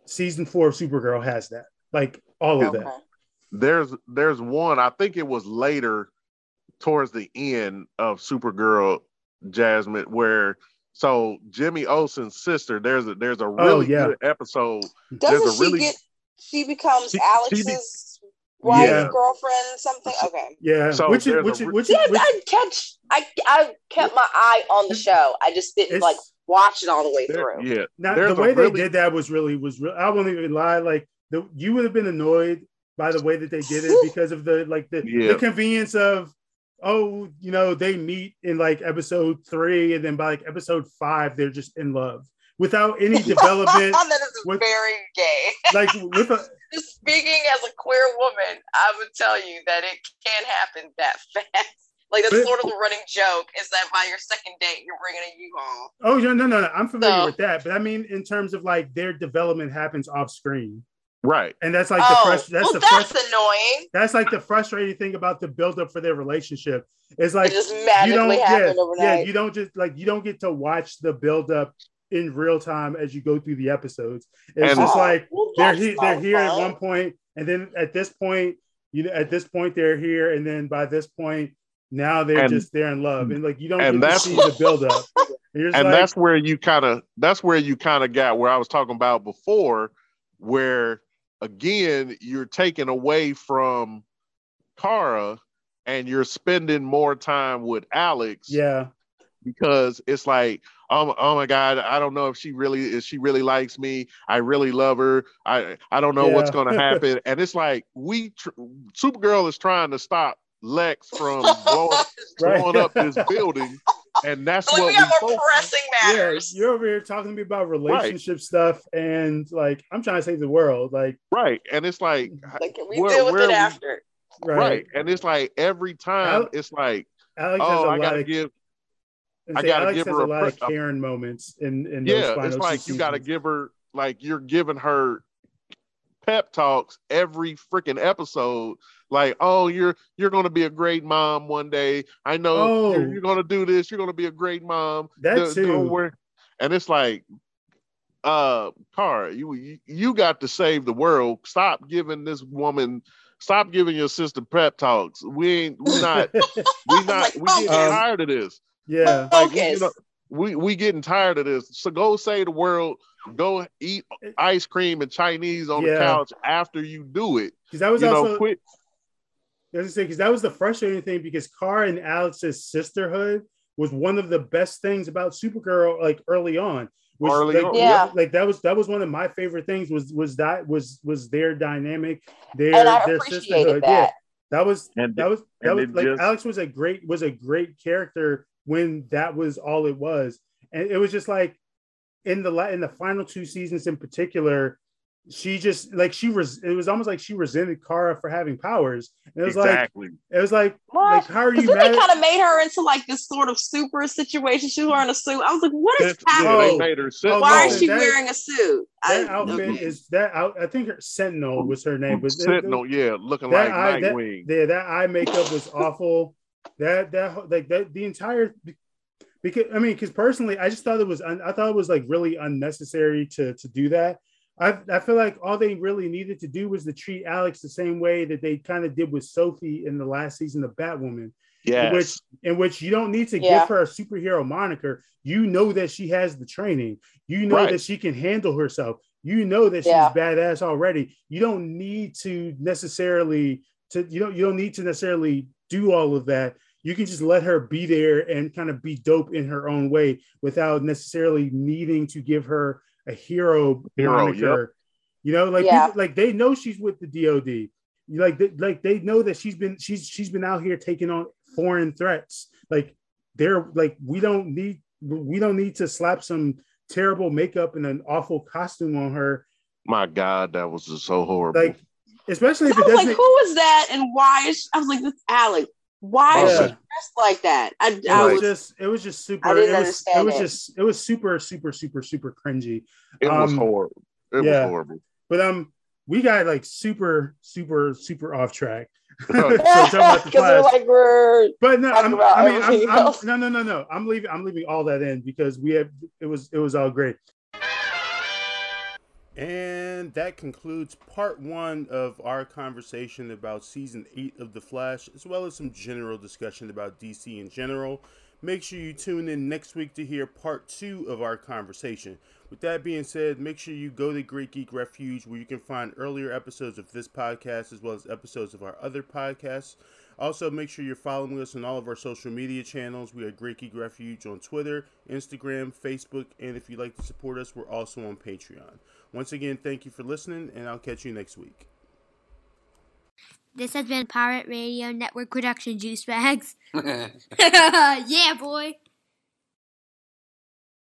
season 4 of Supergirl has that, like all of that. There's one, I think it was later towards the end of Supergirl, Jazmin, where Jimmy Olsen's sister, there's a really good episode. She becomes Alex's wife's girlfriend, something. Okay. Yeah. So I kept my eye on the show. I just didn't like watch it all the way through. Yeah. Now, the way they did that was really, I won't even lie. Like you would have been annoyed by the way that they did it, because of the convenience of, they meet in like episode 3, and then by like episode 5, they're just in love without any development. That is very gay. Like speaking as a queer woman, I would tell you that it can happen that fast. Like that's sort of the running joke, is that by your second date, you're bringing a U-Haul. Oh no, I'm familiar with that, but I mean in terms of like their development happens off screen. Right, and that's like that's annoying. That's like the frustrating thing about the buildup for their relationship. It's like you don't get to watch the buildup in real time as you go through the episodes. It's they're here at one point, and then at this point they're here, and then by this point now they're in love, and like you don't get to see the buildup. That's where you kind of got where I was talking about before, where again you're taken away from Kara and you're spending more time with Alex, because it's like oh my God, I don't know if she really likes me, I really love her, I don't know what's going to happen. And it's like Supergirl is trying to stop Lex from blowing up this building, and that's what we have more pressing matters. You're over here talking to me about relationship stuff, and like I'm trying to save the world, like and it's like can we deal with it after? Right, and it's like every time it's like Alex has a lot of Karen moments in those final. It's like you got to give her, like you're giving her pep talks every freaking episode. Like, oh, you're going to be a great mom one day. I know you're going to do this. You're going to be a great mom. That's it. And it's like, Kara, you got to save the world. Stop giving this woman. Stop giving your sister pep talks. We getting tired of this. Yeah, like, we getting tired of this. So go save the world. Go eat ice cream and Chinese on the couch after you do it. Because that was quit. Because that was the frustrating thing, because Kara and Alex's sisterhood was one of the best things about Supergirl, like early on. Like that was one of my favorite things was their dynamic, their sisterhood. That. Yeah, that was Alex was a great character when that was all it was, and it was just like in the final 2 seasons in particular, she just like it was almost like she resented Kara for having powers. And it was like how are you mad? They kind of made her into like this sort of super situation. She was wearing a suit. I was like, what is happening? Why is she wearing a suit? That outfit is that out, I think her Sentinel was her name. Was Sentinel, yeah, looking like Nightwing. Yeah, that eye makeup was awful. Because personally, I just thought it was like really unnecessary to do that. I feel like all they really needed to do was to treat Alex the same way that they kind of did with Sophie in the last season of Batwoman. Yeah, in which you don't need to give her a superhero moniker. You know that she has the training. You know that she can handle herself. You know that she's badass already. You don't need to necessarily necessarily do all of that. You can just let her be there and kind of be dope in her own way without necessarily needing to give her a hero moniker. Yep. You know, people, like they know she's with the DOD. They know that she's been out here taking on foreign threats. Like they're like, we don't need to slap some terrible makeup and an awful costume on her. My God, that was just so horrible. Like, especially if it doesn't. I was like, who is that, and why? I was like, that's Alex. Why is she dressed like that? It was just super. I didn't understand. It was super, super, super, super cringy. It was horrible. It was horrible. But we got like super, super, super off track. No. I'm leaving all that in because it was all great. And that concludes part one of our conversation about season 8 of The Flash, as well as some general discussion about DC in general. Make sure you tune in next week to hear part 2 of our conversation. With that being said, make sure you go to Great Geek Refuge, where you can find earlier episodes of this podcast, as well as episodes of our other podcasts. Also, make sure you're following us on all of our social media channels. We are Great Geek Refuge on Twitter, Instagram, Facebook, and if you'd like to support us, we're also on Patreon. Once again, thank you for listening, and I'll catch you next week. This has been Pirate Radio Network production, juice bags. Yeah, boy.